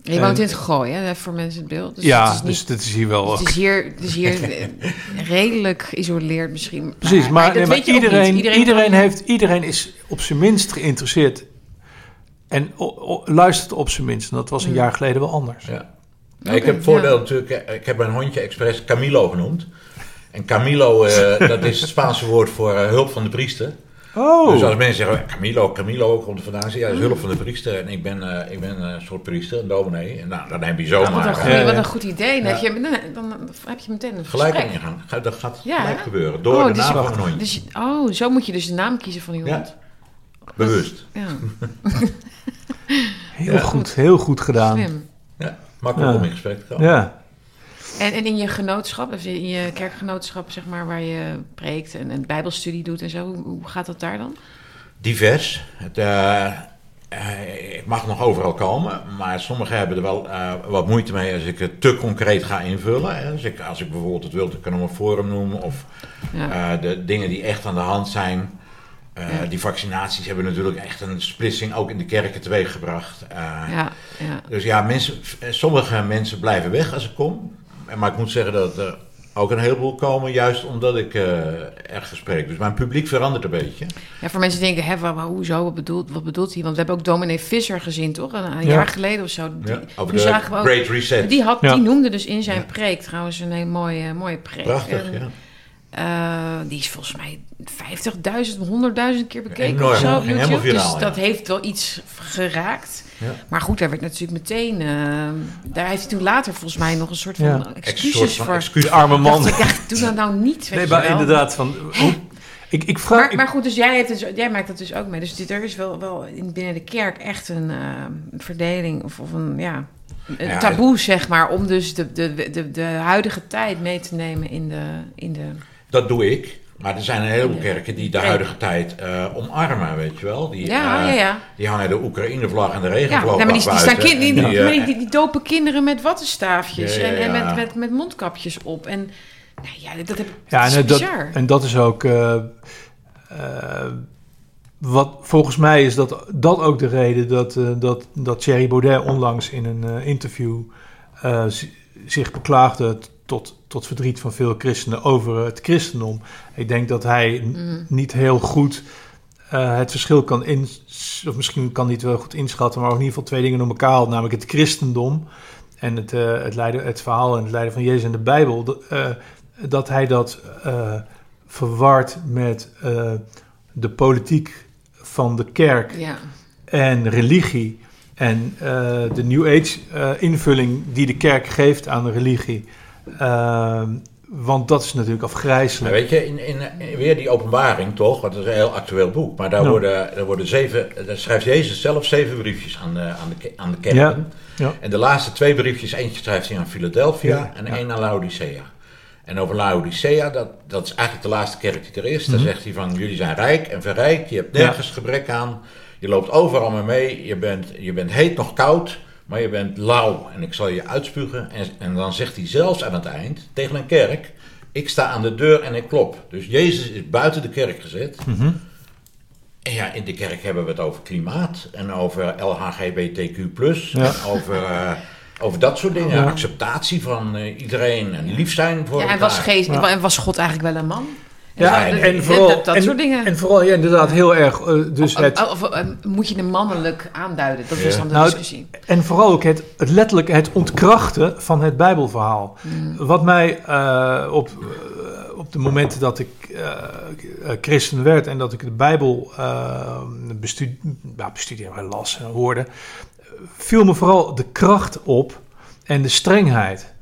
En je woont in het Gooi, hè? Voor mensen het beeld. Dus ja, het is niet, dus dat is hier wel... Dus het is hier, dus hier redelijk geïsoleerd misschien. Precies, maar, maar, nee, maar iedereen, iedereen, iedereen, heeft, iedereen is op zijn minst geïnteresseerd... en o, o, luistert op zijn minst. En dat was een hmm. jaar geleden wel anders. Ja. Okay, ik heb het voordeel ja. natuurlijk... Ik heb mijn hondje expres Camilo genoemd. En Camilo, uh, dat is het Spaanse woord voor uh, hulp van de priester. Oh. Dus als mensen zeggen, Camilo, Camilo, komt er vandaan. Ja, dat is hulp van de priester. En ik ben, uh, ik ben een soort priester, een dominee. En nou, dan heb je zomaar... Nou, wat, uh, wat een goed idee. Dan, ja. heb je, dan, dan heb je meteen een gesprek. Gelijk ingaan. Dat gaat ja. gelijk gebeuren. Door oh, de naam dus, van een hondje. Dus, oh, zo moet je dus de naam kiezen van die hond. Ja. Bewust. Ja. heel ja. goed, heel goed gedaan. Slim. Ja, makkelijk ja. om in gesprek te komen. Ja. En, en in je genootschap, in je kerkgenootschap, zeg maar, waar je preekt en een bijbelstudie doet en zo, hoe, hoe gaat dat daar dan? Divers. Het, uh, ik mag nog overal komen, maar sommigen hebben er wel uh, wat moeite mee als ik het te concreet ga invullen. Als ik, als ik bijvoorbeeld het Wilde Economic Forum noem of ja. uh, de dingen die echt aan de hand zijn. Uh, ja. Die vaccinaties hebben natuurlijk echt een splitsing ook in de kerken teweeggebracht. Uh, ja, ja. Dus ja, mensen, sommige mensen blijven weg als ik kom. Maar ik moet zeggen dat er ook een heleboel komen, juist omdat ik uh, ergens spreek. Dus mijn publiek verandert een beetje. Ja, voor mensen denken, hè, maar hoezo, wat bedoelt, wat bedoelt hij? Want we hebben ook dominee Visser gezien, toch? Een, een ja. jaar geleden of zo. Die, ja, over de zagen we ook, Great Reset. Die, had, ja. die noemde dus in zijn ja. preek trouwens een hele mooie, mooie preek. Prachtig, en, ja. Uh, die is volgens mij vijftigduizend, honderdduizend keer bekeken of zo op YouTube. Viraal, dus dat ja. heeft wel iets geraakt. Ja. Maar goed, daar werd natuurlijk meteen... Uh, daar heeft hij toen later volgens mij nog een soort van ja. excuses Ex- soort van voor. Een arme man. Dacht, ja, doe dat nou niet. Weet nee, maar inderdaad. Van, hoe, ik, ik vraag, maar, ik, maar goed, dus jij, hebt het, jij maakt dat dus ook mee. Dus dit, er is wel, wel in, binnen de kerk echt een uh, verdeling of, of een... ja. Een taboe, zeg maar, om dus de, de, de, de huidige tijd mee te nemen in de, in de... Dat doe ik, maar er zijn een heleboel kerken die de huidige tijd uh, omarmen, weet je wel. Die, ja, uh, ja, ja. die hangen de Oekraïne-vlag en de regenvlag ja, nou, maar die, die, die, die, die, ja. die, die, die dopen kinderen met wattenstaafjes ja, ja, ja. en, en met, met, met mondkapjes op. En nou, ja, dat, heb, ja, dat is en bizar. Dat, en dat is ook... Uh, uh, Wat, volgens mij is dat, dat ook de reden dat, uh, dat, dat Thierry Baudet onlangs in een uh, interview uh, z- zich beklaagde tot, tot verdriet van veel christenen over het christendom. Ik denk dat hij mm. niet heel goed uh, het verschil kan ins- of misschien kan hij het wel goed inschatten, maar in ieder geval twee dingen door elkaar haalt, namelijk het christendom en het, uh, het, lijden, het verhaal en het lijden van Jezus en de Bijbel. Dat, uh, dat hij dat uh, verward met uh, de politiek van de kerk ja. en religie en uh, de New Age uh, invulling die de kerk geeft aan de religie. Uh, want dat is natuurlijk afgrijselijk. Ja, weet je, in, in, in, weer die openbaring toch, dat is een heel actueel boek, maar daar, no. worden, daar worden zeven, daar schrijft Jezus zelf zeven briefjes aan de, aan de, aan de kerken. Ja. Ja. En de laatste twee briefjes, eentje schrijft hij aan Philadelphia ja. en ja. één aan Laodicea. En over Laodicea, dat, dat is eigenlijk de laatste kerk die er is. Mm-hmm. Daar zegt hij van, jullie zijn rijk en verrijkt, je hebt nergens ja. gebrek aan. Je loopt overal mee mee, je bent, je bent heet nog koud, maar je bent lauw. En ik zal je uitspugen. En, en dan zegt hij zelfs aan het eind, tegen een kerk, ik sta aan de deur en ik klop. Dus Jezus is buiten de kerk gezet. Mm-hmm. En ja, in de kerk hebben we het over klimaat en over L H G B T Q plus, ja. over... Uh, Over dat soort dingen, ja. acceptatie van uh, iedereen en lief zijn voor ja, elkaar. Was geest, ja, en was God eigenlijk wel een man? Ja, en, en, en vooral... Dat, dat en, soort dingen. En vooral, ja, inderdaad, heel erg... Uh, dus of, het, of, of, of, moet je hem mannelijk aanduiden? Dat is ja. dan de discussie. Nou, en vooral ook het, het letterlijk het ontkrachten van het Bijbelverhaal. Hmm. Wat mij uh, op, uh, op de momenten dat ik uh, christen werd... en dat ik de Bijbel uh, bestudie, nou, bestudie, las en hoorde... viel me vooral de kracht op en de strengheid.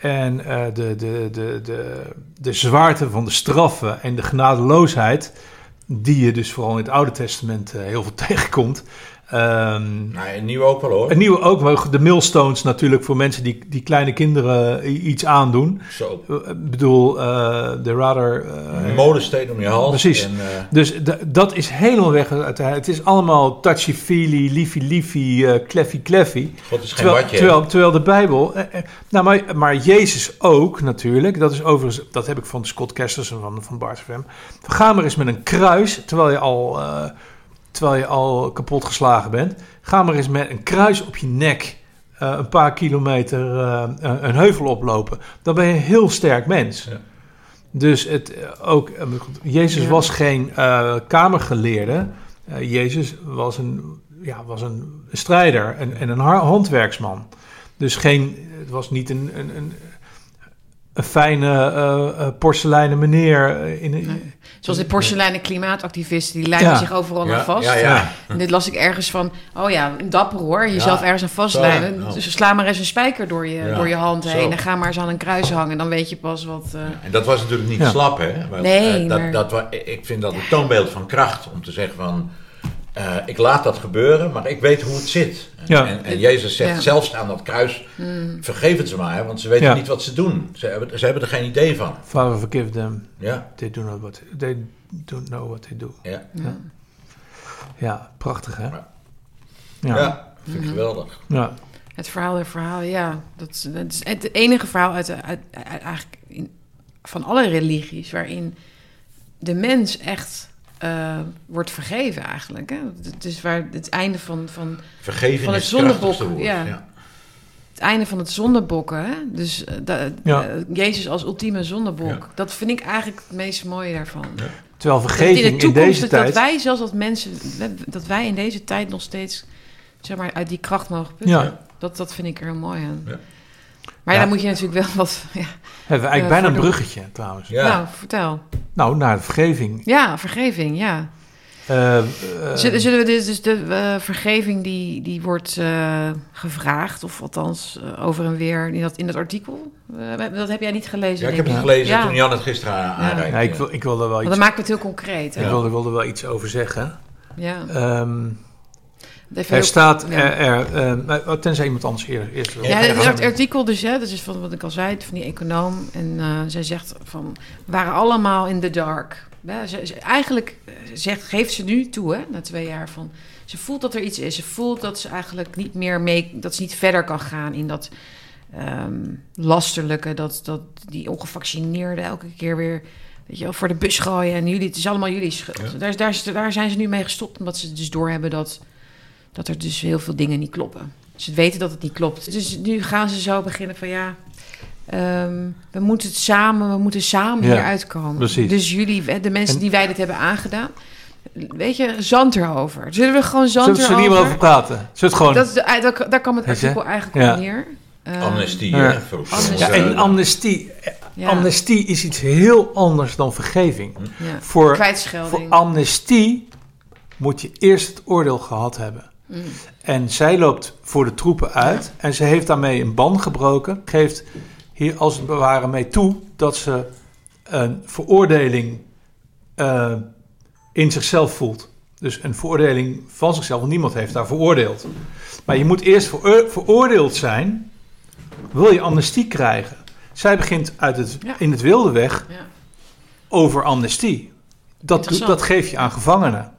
En uh, de, de, de, de, de zwaarte van de straffen en de genadeloosheid... die je dus vooral in het Oude Testament uh, heel veel tegenkomt. Um, nou, een nieuwe ook wel hoor. Een nieuwe ook, maar de millstones natuurlijk voor mensen die, die kleine kinderen iets aandoen. Zo. Ik uh, bedoel, uh, de radar... Uh, een molensteen om je hals. Precies. En, uh... Dus d- dat is helemaal weg. Het is allemaal touchy-feely, liefie-liefie, uh, kleffie-kleffie. God is geen terwijl, watje. Terwijl, terwijl de Bijbel... Uh, uh, nou, maar, maar Jezus ook natuurlijk. Dat is overigens... Dat heb ik van Scott Kesters en van, van Bart Vem. Ga maar eens met een kruis, terwijl je al... Uh, terwijl je al kapot geslagen bent. Ga maar eens met een kruis op je nek... Uh, een paar kilometer uh, een, een heuvel oplopen. Dan ben je een heel sterk mens. Ja. Dus het ook... Uh, Jezus ja. was geen uh, kamergeleerde. Uh, Jezus was een, ja, was een strijder en, en een handwerksman. Dus geen... Het was niet een... een, een Een fijne uh, porseleinen meneer. In, in, ja. Zoals de porseleinen klimaatactivisten... die lijmen ja. zich overal ja, aan vast. Ja, ja. En dit las ik ergens van... oh ja, dapper hoor, jezelf ja. ergens aan vastlijmen. Ja. Dus sla maar eens een spijker door je, ja. door je hand Zo. heen... en ga maar eens aan een kruis hangen. Dan weet je pas wat... Uh... Ja, en dat was natuurlijk niet ja. slap, hè? Maar, nee, uh, dat, maar... dat, dat, ik vind dat een ja. toonbeeld van kracht... om te zeggen van... Uh, ik laat dat gebeuren, maar ik weet hoe het zit. En, ja. en, en Jezus zegt ja. zelfs aan dat kruis... Mm. vergeef het ze maar, want ze weten ja. niet wat ze doen. Ze hebben, ze hebben er geen idee van. Father, forgive them. Ja. They, do not what, they don't know what they do. Ja, ja. ja prachtig hè? Ja, ja. ja vind ik mm. geweldig. Ja. Het verhaal der verhaal, ja. Dat is, dat is het enige verhaal uit, uit, uit, uit eigenlijk in, van alle religies... waarin de mens echt... Uh, wordt vergeven eigenlijk. Hè? Het is waar het einde van, van, van het zondebokken. Woord, ja. Ja. Het einde van het zondebokken. Hè? Dus uh, da, ja. uh, Jezus als ultieme zondebok. Ja. Dat vind ik eigenlijk het meest mooie daarvan. Ja. Terwijl vergeving in, de toekomst, in deze dat tijd... Dat wij zelfs als mensen... Dat wij in deze tijd nog steeds... Zeg maar, uit die kracht mogen putten. Ja. Dat, dat vind ik er heel mooi aan. Ja. Maar ja, dan moet je natuurlijk wel wat... Ja, hebben we eigenlijk uh, bijna een bruggetje trouwens. Ja. Nou, vertel. Nou, naar de vergeving. Ja, vergeving, ja. Uh, uh, zullen, zullen we dus, dus de uh, vergeving die, die wordt uh, gevraagd, of althans uh, over en weer in dat, in dat artikel? Uh, dat heb jij niet gelezen? Ja, ik heb het gelezen ja. toen Jan het gisteren ja. aanreikte. Ja, ik wil, ik wilde wel iets... Want dan maken we het heel concreet. Hè? Ja. Ik wilde, wilde wel iets over zeggen. Ja. Um, Er ook, staat, ja. er, er, er, tenzij iemand anders eerst... eerst ja, dat is het artikel dus, hè, dat is van wat ik al zei, van die econoom. En uh, zij zegt van, we waren allemaal in the dark. Ja, ze, ze, eigenlijk zegt, geeft ze nu toe, hè, na twee jaar, van... Ze voelt dat er iets is. Ze voelt dat ze eigenlijk niet meer mee... Dat ze niet verder kan gaan in dat um, lasterlijke... Dat, dat die ongevaccineerden elke keer weer... Weet je wel, voor de bus gooien en jullie, het is allemaal jullie schuld. Ja. Daar, daar, daar zijn ze nu mee gestopt, omdat ze dus doorhebben dat... Dat er dus heel veel dingen niet kloppen. Ze weten dat het niet klopt. Dus nu gaan ze zo beginnen van ja... Um, we moeten het samen, we moeten samen ja, hieruit komen. Precies. Dus jullie, de mensen en, die wij dit hebben aangedaan... Weet je, zand erover. Zullen we gewoon zand erover... Zullen we er niet meer over praten? Zullen het gewoon... Dat, dat, daar kan het artikel eigenlijk ja. op neer. Uh, amnestie. Ja. Ja. amnestie. Ja, en amnestie... Ja. Amnestie is iets heel anders dan vergeving. Ja. Voor, voor amnestie moet je eerst het oordeel gehad hebben. Mm. En zij loopt voor de troepen uit en ze heeft daarmee een ban gebroken. Geeft hier als het ware mee toe dat ze een veroordeling uh, in zichzelf voelt. Dus een veroordeling van zichzelf, want niemand heeft haar veroordeeld. Maar je moet eerst veroor- veroordeeld zijn, wil je amnestie krijgen. Zij begint uit het, ja. in het wilde weg ja. over amnestie. Dat, dat geef je aan gevangenen.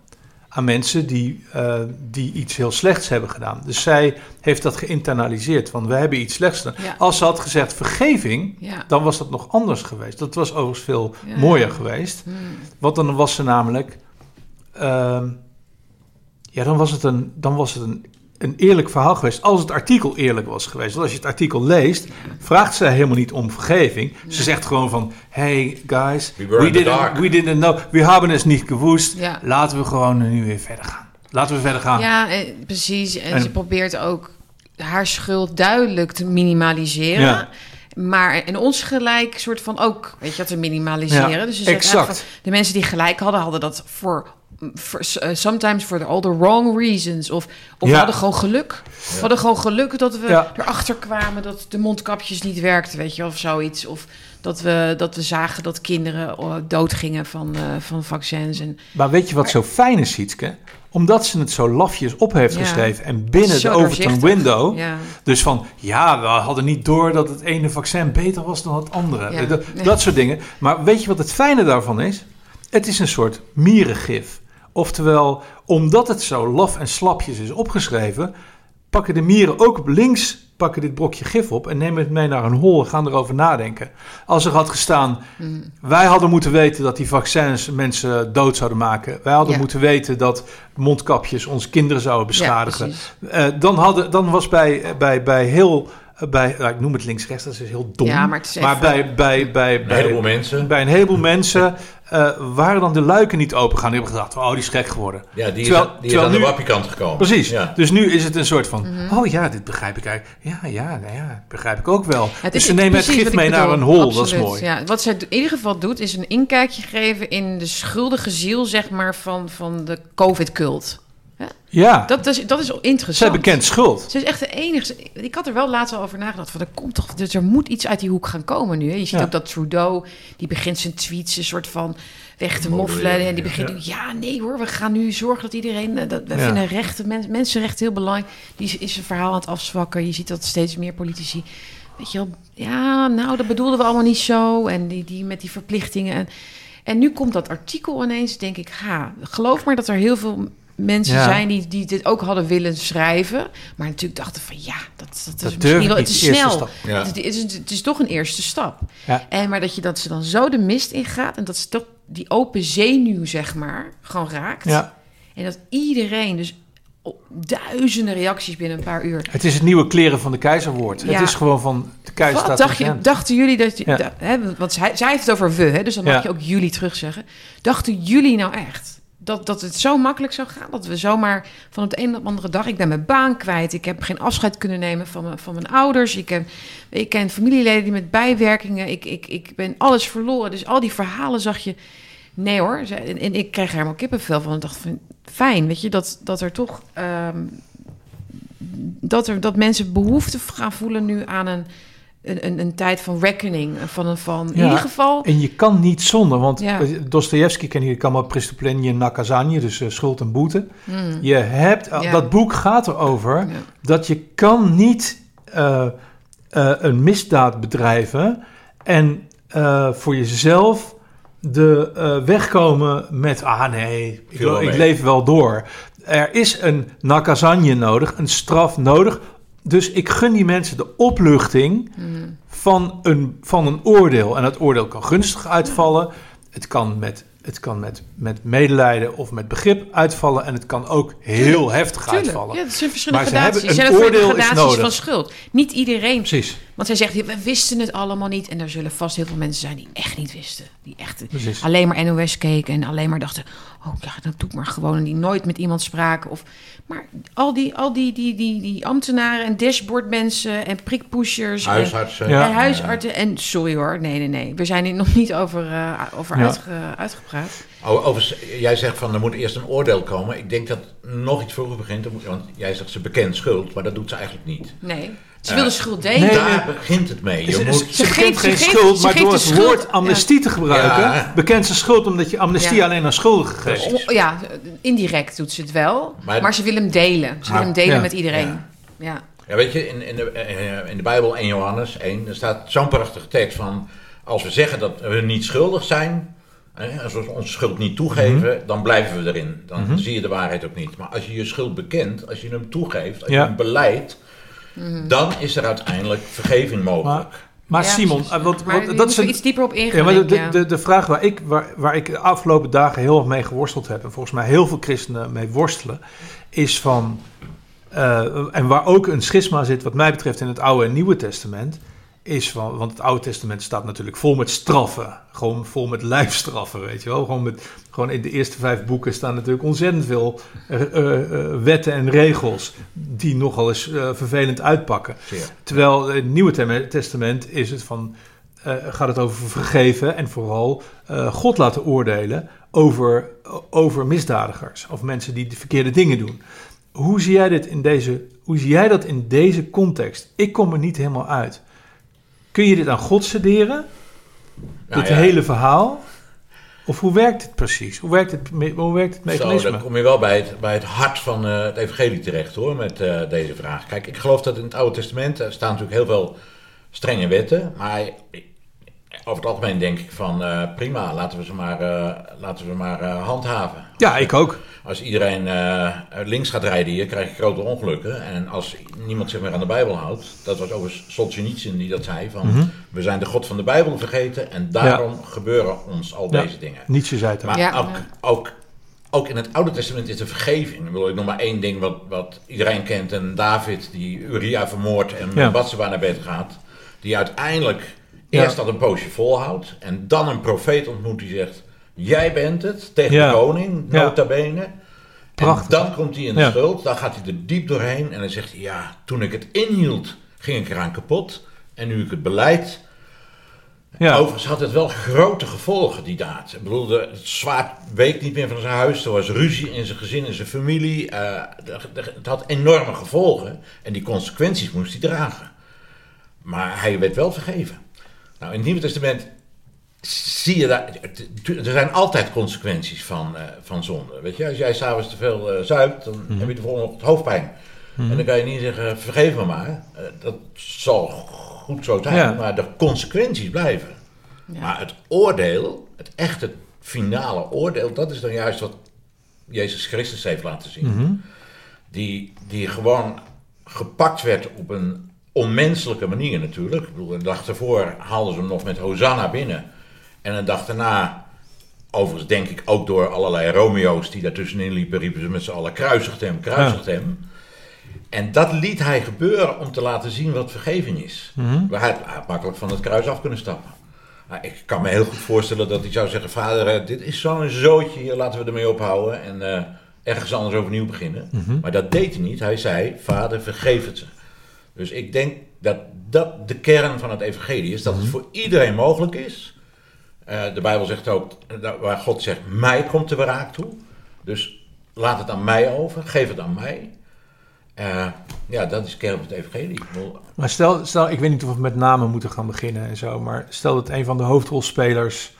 Aan mensen die, uh, die iets heel slechts hebben gedaan. Dus zij heeft dat geïnternaliseerd. Want we hebben iets slechts gedaan. Ja. Als ze had gezegd vergeving, ja. dan was dat nog anders geweest. Dat was overigens veel ja. mooier geweest. Hmm. Want dan was ze namelijk... Uh, ja, dan was het, een, dan was het een, een eerlijk verhaal geweest. Als het artikel eerlijk was geweest. Want als je het artikel leest, ja. vraagt zij helemaal niet om vergeving. Ja. Ze zegt gewoon van... Hey guys, we, we, didn't, we didn't know. We hebben het niet gewoest. Ja. Laten we gewoon nu weer verder gaan. Laten we verder gaan. Ja, en, precies. En, en ze probeert ook haar schuld duidelijk te minimaliseren. Ja. Maar en ons gelijk soort van ook, weet je wat, te minimaliseren. Ja, dus ze zegt exact. Van, de mensen die gelijk hadden, hadden dat voor... For, uh, sometimes for all the wrong reasons. Of, of ja. we hadden gewoon geluk. Ja. We hadden gewoon geluk dat we ja. erachter kwamen... dat de mondkapjes niet werkten, weet je, of zoiets. Of dat we, dat we zagen dat kinderen uh, doodgingen van, uh, van vaccins. En, maar weet je wat maar, zo fijn is, Sietke? Omdat ze het zo lafjes op heeft ja. geschreven... en binnen de Overton window... Ja. dus van, ja, we hadden niet door... dat het ene vaccin beter was dan het andere. Ja. Dat, dat ja. soort dingen. Maar weet je wat het fijne daarvan is? Het is een soort mierengif. Oftewel, omdat het zo laf en slapjes is opgeschreven... pakken de mieren ook links pakken dit brokje gif op... en nemen het mee naar hun hol en gaan erover nadenken. Als er had gestaan... Mm. wij hadden moeten weten dat die vaccins mensen dood zouden maken. Wij hadden ja. moeten weten dat mondkapjes onze kinderen zouden beschadigen. Ja, uh, dan, hadden, dan was bij, bij, bij heel... Bij, nou, ik noem het links-rechts, dat is heel dom. Ja, maar, even, maar bij, bij, bij, een bij, heleboel bij, mensen. bij een heleboel mensen uh, waren dan de luiken niet open gaan. Die hebben gedacht, oh, die is gek geworden. Ja, die terwijl, is, die is aan nu, de wappiekant gekomen. Precies, ja. Dus nu is het een soort van, mm-hmm. oh ja, dit begrijp ik eigenlijk. Ja, ja, nou ja, begrijp ik ook wel. Ja, dus ze nemen het gif mee bedoel, naar een hol, absoluut, dat is mooi. Ja. Wat zij in ieder geval doet, is een inkijkje geven in de schuldige ziel, zeg maar, van, van de COVID-cult. Ja, dat is, dat is interessant. Zij bekent schuld. Ze is echt de enige. Ik had er wel laatst al over nagedacht. Van, er komt toch, dus er moet iets uit die hoek gaan komen nu. Hè? Je ziet ja. ook dat Trudeau, die begint zijn tweets een soort van weg te moffelen. En die begint ja. nu, ja, nee hoor, we gaan nu zorgen dat iedereen... Dat, we ja. vinden rechten, mens, mensenrechten heel belangrijk. Die is zijn verhaal aan het afzwakken. Je ziet dat steeds meer politici... Weet je wel, ja, nou, dat bedoelden we allemaal niet zo. En die, die met die verplichtingen. En, en nu komt dat artikel ineens, denk ik, ha, geloof maar dat er heel veel... mensen ja. zijn die, die dit ook hadden willen schrijven. Maar natuurlijk dachten van ja, dat, dat, dat is misschien wel... Het is snel. Ja. Het, is, het is toch een eerste stap. Ja. En, maar dat, je, dat ze dan zo de mist ingaat... en dat ze toch die open zenuw, zeg maar, gewoon raakt. Ja. En dat iedereen... dus duizenden reacties binnen een paar uur. Het is het nieuwe kleren van de keizerwoord. Ja. Het is gewoon van de keizer staat dacht je, dachten jullie dat... Je, ja. da, hè, want zij, zij heeft het over we, hè, dus dan mag ja. je ook jullie terugzeggen. Dachten jullie nou echt... Dat, dat het zo makkelijk zou gaan. Dat we zomaar van op de een op de andere dag... Ik ben mijn baan kwijt. Ik heb geen afscheid kunnen nemen van mijn, van mijn ouders. Ik, heb, ik ken familieleden die met bijwerkingen. Ik, ik, ik ben alles verloren. Dus al die verhalen zag je... Nee hoor. En, en ik kreeg er helemaal kippenvel van. Ik dacht van, fijn, weet je, dat, dat er toch... Um, dat, er, dat mensen behoefte gaan voelen nu aan een... Een, een, een tijd van reckoning, van een van in ja, ieder geval. En je kan niet zonder, want ja. Dostojevski ken je, kan maar Prestoplenje en Nakazanje, dus uh, schuld en boete. Mm. Je hebt, ja. Dat boek gaat erover ja. dat je kan niet uh, uh, een misdaad bedrijven en uh, voor jezelf de uh, wegkomen met, ah nee, ik, ik leef wel door. Er is een Nakazanje nodig, een straf nodig. Dus ik gun die mensen de opluchting mm. van, een, van een oordeel. En dat oordeel kan gunstig uitvallen. Ja. Het kan, met, het kan met, met medelijden of met begrip uitvallen. En het kan ook heel ja, heftig tuurlijk. uitvallen. Ja, dat zijn verschillende maar gradaties. Ze hebben een oordeel gradaties is nodig. Van schuld. Niet iedereen. Precies. Want zij zegt, we wisten het allemaal niet. En er zullen vast heel veel mensen zijn die echt niet wisten. Die echt Precies. alleen maar N O S keken en alleen maar dachten... oh ja, dat doe ik maar gewoon. En die nooit met iemand spraken. Of, maar al die, al die, die, die, die ambtenaren en dashboardmensen en prikpushers... Huisartsen. En, ja. en huisartsen. En sorry hoor, nee, nee, nee. We zijn hier nog niet over, uh, over ja. uitge, uitgepraat. Over, over, jij zegt van, er moet eerst een oordeel komen. Ik denk dat nog iets vroeger begint. Want jij zegt, ze bekent schuld, maar dat doet ze eigenlijk niet. Nee. Ze wil de schuld delen. Nee, daar begint het mee. Je ze, moet... ze, ze geeft geen ze schuld, geeft, maar door het schuld. woord amnestie ja. te gebruiken... Ja. bekent ze schuld omdat je amnestie ja. alleen aan schuldigen geeft. Ja, indirect doet ze het wel, maar, maar ze wil hem delen. Ze wil hem delen ja. met iedereen. Ja. Ja. Ja, weet je, in, in, de, in de Bijbel Eerste Johannes één... er staat zo'n prachtige tekst van... als we zeggen dat we niet schuldig zijn... als we onze schuld niet toegeven, mm-hmm. dan blijven we erin. Dan mm-hmm. zie je de waarheid ook niet. Maar als je je schuld bekent, als je hem toegeeft, als ja. je hem beleidt... dan is er uiteindelijk vergeving mogelijk. Maar, maar ja, Simon, wat, wat, maar dat is een, iets dieper op ingaan. Ja, maar de, de, de, de vraag waar ik, waar, waar ik de afgelopen dagen heel erg mee geworsteld heb... en volgens mij heel veel christenen mee worstelen... is van, uh, en waar ook een schisma zit wat mij betreft in het Oude en Nieuwe Testament... is van, want het Oude Testament staat natuurlijk vol met straffen. Gewoon vol met lijfstraffen, weet je wel. Gewoon, met, gewoon in de eerste vijf boeken staan natuurlijk ontzettend veel uh, uh, wetten en regels... die nogal eens uh, vervelend uitpakken. Ja. Terwijl in het Nieuwe Testament is het van, uh, gaat het over vergeven... en vooral uh, God laten oordelen over, over misdadigers... of mensen die de verkeerde dingen doen. Hoe zie jij dit in deze, hoe zie jij dat in deze context? Ik kom er niet helemaal uit... Kun je dit aan God cederen? Nou, dit ja. hele verhaal? Of hoe werkt het precies? Hoe werkt het, me- hoe werkt het mechanisme? Zo, dan kom je wel bij het, bij het hart van uh, het evangelie terecht hoor, met uh, deze vraag. Kijk, ik geloof dat in het Oude Testament... er staan natuurlijk heel veel strenge wetten... maar over het algemeen denk ik van... Uh, prima, laten we ze maar, uh, laten we maar uh, handhaven. Ja, ik ook. Als iedereen uh, links gaat rijden hier, krijg je grote ongelukken. En als niemand zich meer aan de Bijbel houdt... dat was overigens Solzhenitsyn die dat zei... van mm-hmm. we zijn de God van de Bijbel vergeten... en daarom ja. gebeuren ons al ja. deze dingen. Nietzsche zei het. Maar ja. ook, ook, ook in het Oude Testament is de vergeving. Ik bedoel, ik noem maar één ding wat, wat iedereen kent... en David die Uria vermoordt en ja. Batseba naar bed gaat... die uiteindelijk ja. eerst dat een poosje volhoudt... en dan een profeet ontmoet die zegt... jij bent het, tegen ja. de koning, nota bene. Ja. Dan komt hij in de ja. schuld, dan gaat hij er diep doorheen... en dan zegt hij, ja, toen ik het inhield, ging ik eraan kapot... en nu ik het beleid... Ja. Overigens had het wel grote gevolgen, die daad. Ik bedoel, het zwaard week niet meer van zijn huis... er was ruzie in zijn gezin, in zijn familie. Uh, het had enorme gevolgen... en die consequenties moest hij dragen. Maar hij werd wel vergeven. Nou, in het Nieuwe Testament... zie je daar, er zijn altijd consequenties van, uh, van zonde. Weet je, als jij s'avonds te veel uh, zuipt, dan mm. heb je de volgende ochtend hoofdpijn. Mm. En dan kan je niet zeggen, vergeef me maar. Uh, dat zal goed zo zijn, ja. maar de consequenties blijven. Ja. Maar het oordeel, het echte finale oordeel, dat is dan juist wat Jezus Christus heeft laten zien. Mm-hmm. Die, die gewoon gepakt werd op een onmenselijke manier natuurlijk. Ik bedoel, de dag ervoor haalden ze hem nog met Hosanna binnen... En een dag daarna, overigens denk ik ook door allerlei Romeo's die daartussenin liepen, riepen ze met z'n allen, kruisigt hem, kruisigt ja. hem. En dat liet hij gebeuren om te laten zien wat vergeving is. Mm-hmm. We hadden makkelijk van het kruis af kunnen stappen. Nou, ik kan me heel goed voorstellen dat hij zou zeggen... vader, dit is zo'n zootje hier, laten we ermee ophouden... en uh, ergens anders overnieuw beginnen. Mm-hmm. Maar dat deed hij niet. Hij zei, vader, vergeef het ze. Dus ik denk dat dat de kern van het evangelie is... dat mm-hmm. het voor iedereen mogelijk is. Uh, de Bijbel zegt ook, waar God zegt... mij komt de wraak toe. Dus laat het aan mij over, geef het aan mij... Uh, ja, dat is kern van het evangelie. Maar stel, stel, ik weet niet of we met namen moeten gaan beginnen en zo, maar stel dat een van de hoofdrolspelers,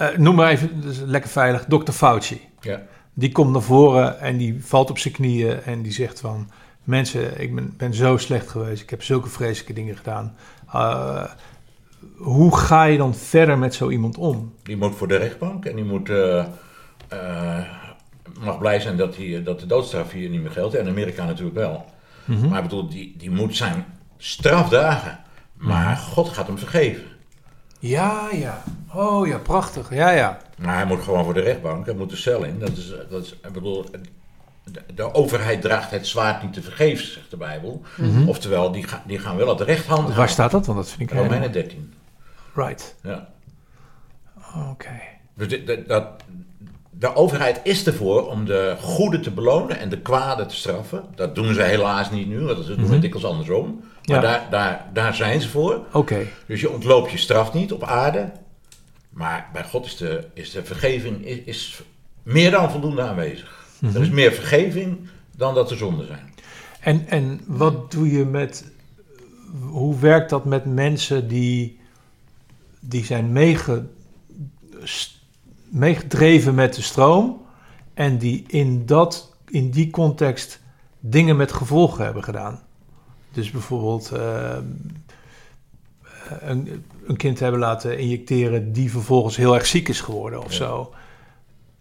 uh, noem maar even, dus lekker veilig, dokter Fauci. Ja. Die komt naar voren en die valt op zijn knieën en die zegt van, mensen, ik ben, ben zo slecht geweest, ik heb zulke vreselijke dingen gedaan. Uh, hoe ga je dan verder met zo iemand om? Die moet voor de rechtbank en die moet... Uh, uh, mag blij zijn dat, hij, dat de doodstraf hier niet meer geldt. En Amerika natuurlijk wel. Mm-hmm. Maar ik bedoel, die, die moet zijn straf dragen. Maar God gaat hem vergeven. Ja, ja. Oh ja, prachtig. Ja, ja. Maar hij moet gewoon voor de rechtbank. Hij moet de cel in. Dat is, dat is, ik bedoel, de, de overheid draagt het zwaard niet te vergeefs, zegt de Bijbel. Mm-hmm. Oftewel, die, ga, die gaan wel het recht handhaven. Waar staat dat? Want dat vind ik helemaal... Romeinen dertien. Right. Ja. Oké. Okay. Dus de, de, dat... De overheid is ervoor om de goede te belonen en de kwade te straffen. Dat doen ze helaas niet nu, want dat doen we dikwijls andersom. Maar ja. daar, daar, daar zijn ze voor. Oké. Okay. Dus je ontloopt je straf niet op aarde. Maar bij God is de, is de vergeving is, is meer dan voldoende aanwezig. Mm-hmm. Er is meer vergeving dan dat er zonden zijn. En, en wat doe je met... Hoe werkt dat met mensen die, die zijn meege... meegedreven met de stroom en die in, dat, in die context dingen met gevolgen hebben gedaan. Dus bijvoorbeeld uh, een, een kind hebben laten injecteren die vervolgens heel erg ziek is geworden of ja. zo.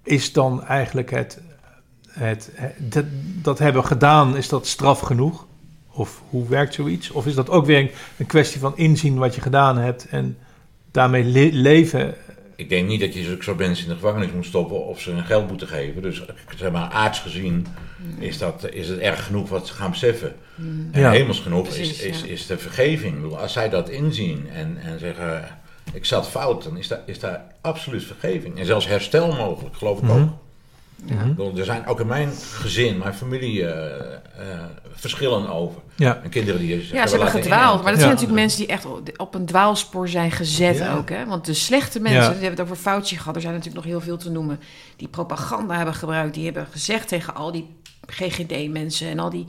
Is dan eigenlijk het, het, het, het dat hebben gedaan, is dat straf genoeg? Of hoe werkt zoiets? Of is dat ook weer een, een kwestie van inzien wat je gedaan hebt en daarmee le- leven... Ik denk niet dat je zo'n mensen in de gevangenis moet stoppen of ze een geldboete geven. Dus zeg maar, aards gezien is, dat, is het erg genoeg wat ze gaan beseffen. En ja, hemels genoeg precies, is, is, ja. is de vergeving. Ik bedoel, als zij dat inzien en, en zeggen, ik zat fout, dan is daar, is daar absoluut vergeving. En zelfs herstel mogelijk, geloof ik mm-hmm. ook. Mm-hmm. Ik bedoel, er zijn ook in mijn gezin, mijn familie, uh, uh, verschillen over. Ja. En kinderen die... Is, ja, ze hebben gedwaald. Maar dat ja. zijn natuurlijk mensen die echt op een dwaalspoor zijn gezet ja. ook. Hè? Want de slechte mensen, ja. die hebben het over Fauci gehad. Er zijn natuurlijk nog heel veel te noemen. Die propaganda hebben gebruikt. Die hebben gezegd tegen al die G G D-mensen en al die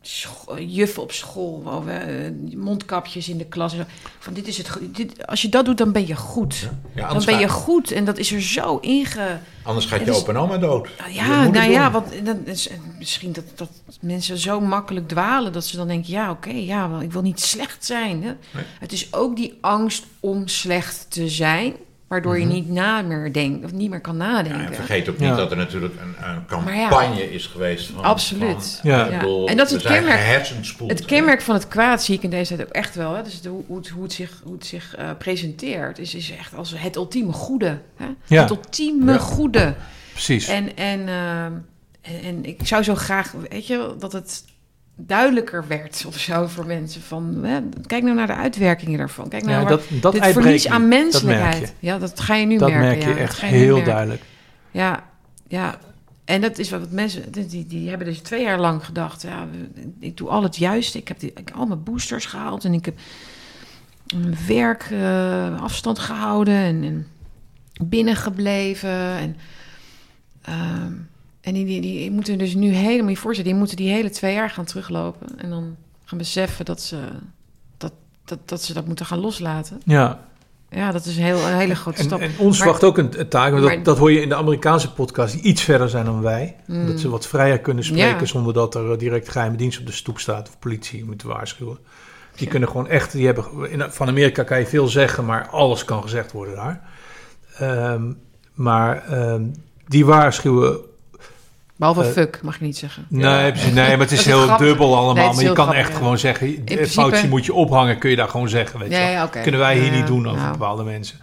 scho- juffen op school. Mondkapjes in de klas. Van, dit is het, dit, als je dat doet, dan ben je goed. Ja. Ja, dan ben je goed. En dat is er zo inge... Anders gaat je opa en oma dood. Ja, nou ja, want dat is, misschien dat, dat mensen zo makkelijk dwalen... dat ze dan denken, ja, oké, okay, ja, wel, ik wil niet slecht zijn. Hè? Nee. Het is ook die angst om slecht te zijn... waardoor mm-hmm. je niet, na meer denkt, of niet meer kan nadenken. Ja, en vergeet ook niet ja. dat er natuurlijk een, een campagne ja, is geweest. Van, absoluut. Van, ja. Ja. Bedoel, en dat is het kenmerk, het kenmerk van het kwaad zie ik in deze tijd ook echt wel. Hè? Dus de, hoe, het, hoe het zich, hoe het zich uh, presenteert is, is echt als het ultieme goede. Hè? Ja. Het ultieme ja. goede. Precies. En, en, uh, en, en ik zou zo graag, weet je, dat het duidelijker werd of zo voor mensen van, hè, kijk nou naar de uitwerkingen daarvan. Kijk nou ja, dat, waar, dat dit verlies aan menselijkheid. Dat ja, dat ga je nu dat merken. Dat merk je ja, echt je heel duidelijk. Ja, ja. En dat is wat mensen, die, die hebben dus twee jaar lang gedacht, ja, ik doe al het juiste. Ik heb die, ik, al mijn boosters gehaald en ik heb mijn werk uh, afstand gehouden en, en binnengebleven en uh, En die, die, die moeten dus nu helemaal je voorstellen, die moeten die hele twee jaar gaan teruglopen. En dan gaan beseffen dat ze dat, dat, dat, ze dat moeten gaan loslaten. Ja, ja, dat is een, heel, een hele grote stap. En, en ons maar, wacht ook een, een taak, want maar, dat, dat hoor je in de Amerikaanse podcast, die iets verder zijn dan wij. Mm, dat ze wat vrijer kunnen spreken ja. zonder dat er direct geheime dienst op de stoep staat of politie om je te waarschuwen. Die ja. kunnen gewoon echt, die hebben, in, van Amerika kan je veel zeggen, maar alles kan gezegd worden daar. Um, maar um, die waarschuwen... Behalve uh, fuck, mag je niet zeggen. Nee, precies, nee, maar het is, is heel grap. dubbel allemaal. Nee, maar je kan grap, echt ja. gewoon zeggen... In principe... Foutje moet je ophangen, kun je daar gewoon zeggen. Weet ja, ja, ja, okay. Kunnen wij hier uh, niet doen over nou. bepaalde mensen.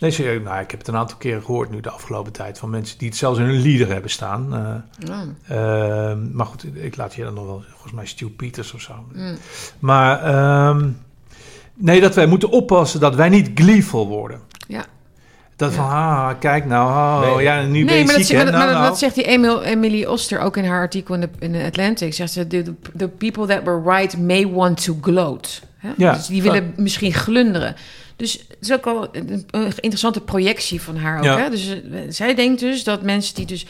Nee, serieus, nou, ik heb het een aantal keren gehoord nu de afgelopen tijd... van mensen die het zelfs in hun lieder hebben staan. Uh, mm. uh, maar goed, ik laat je dan nog wel... Volgens mij Stu Peters of zo. Mm. Maar um, Nee, dat wij moeten oppassen dat wij niet gleeful worden. Ja. Dat ja. van, ah, kijk nou, oh, nee. ja, nu nee, ben je maar ziek, dat, maar nou, dat, nou. dat zegt die Emil, Emily Oster ook in haar artikel in de, in de Atlantic. Zegt ze, the, the people that were right may want to gloat. Hè? Ja. Dus die willen ja. misschien glunderen. Dus het is ook al een, een interessante projectie van haar ook. Ja. Hè? Dus, zij denkt dus dat mensen die dus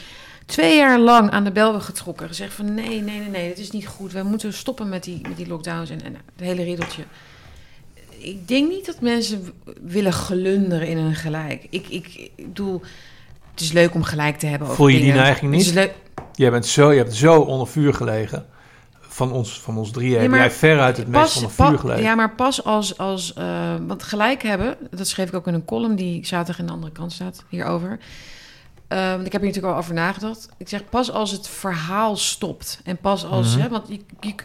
twee jaar lang aan de bel hebben getrokken... gezegd van, nee, nee, nee, nee, het is niet goed. We moeten stoppen met die, met die lockdowns en, en het hele riddeltje. Ik denk niet dat mensen willen glunderen in hun gelijk. Ik, ik, ik bedoel, het is leuk om gelijk te hebben. Voel je dingen. Die neiging niet? Le- Jij bent zo, je hebt zo onder vuur gelegen. Van ons, van ons drieën heb ja, jij veruit het pas, meest onder vuur pa, gelegen. Ja, maar pas als... als uh, want gelijk hebben, dat schreef ik ook in een column... die zaterdag in de andere kant staat hierover. Um, ik heb hier natuurlijk al over nagedacht. Ik zeg, pas als het verhaal stopt. En pas als... Mm-hmm. Hè, want je,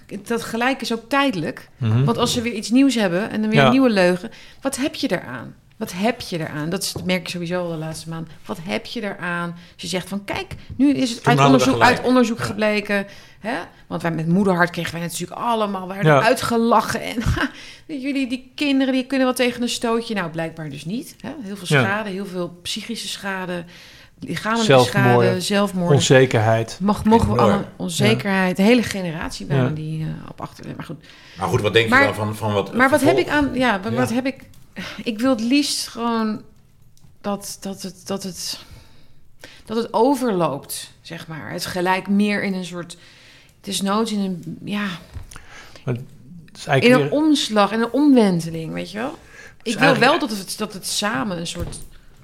je, dat gelijk is ook tijdelijk. Mm-hmm. Want als ze weer iets nieuws hebben... en dan weer ja. een nieuwe leugen... wat heb je daaraan? Wat heb je daaraan? Dat, is, dat merk ik sowieso al de laatste maand. Wat heb je daaraan? Als je zegt van... kijk, nu is het uit onderzoek, uit onderzoek gebleken... Hè? Want wij met moederhart kregen wij natuurlijk allemaal... we werden ja. uitgelachen. En ha, jullie, die kinderen, die kunnen wel tegen een stootje. Nou, blijkbaar dus niet. Hè? Heel veel schade, ja. heel veel psychische schade... lichamelijke zelfmoorden, schade, zelfmoorden, onzekerheid. Mag, mogen we alle onzekerheid, ja. de hele generatie bijna ja. die uh, op achterleven. Maar goed. Maar goed, wat denk maar, je dan van, van wat? Maar wat heb ik aan? Ja, ja, wat heb ik? Ik wil het liefst gewoon dat, dat, het, dat, het, dat het overloopt, zeg maar. Het gelijk meer in een soort, het is nood in een, ja, maar het is eigenlijk in een weer... omslag en een omwenteling, weet je wel? Ik wil eigenlijk... wel dat het, dat het samen een soort.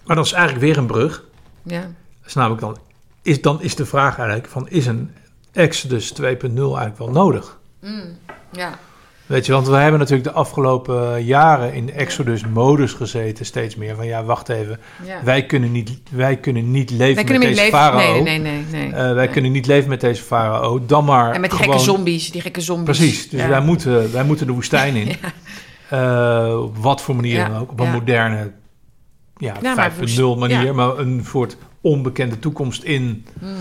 Maar dat is eigenlijk weer een brug. Ja. Dus namelijk dan, is, dan is de vraag eigenlijk van... is een Exodus twee punt nul eigenlijk wel nodig? Mm, ja. Weet je, want we hebben natuurlijk de afgelopen jaren... in Exodus-modus gezeten steeds meer. Van ja, wacht even. Ja. Wij, kunnen niet, wij kunnen niet leven wij kunnen met deze leven. farao. Nee, nee, nee. nee. Uh, wij nee. kunnen niet leven met deze farao. Dan maar en met die gewoon... gekke zombies, die gekke zombies. Precies, dus ja. wij, moeten, wij moeten de woestijn in. ja. uh, op wat voor manier ja. dan ook. Op een ja. moderne... Ja, nou, vijf punt nul manier, ja. maar een soort onbekende toekomst in... Mm-hmm.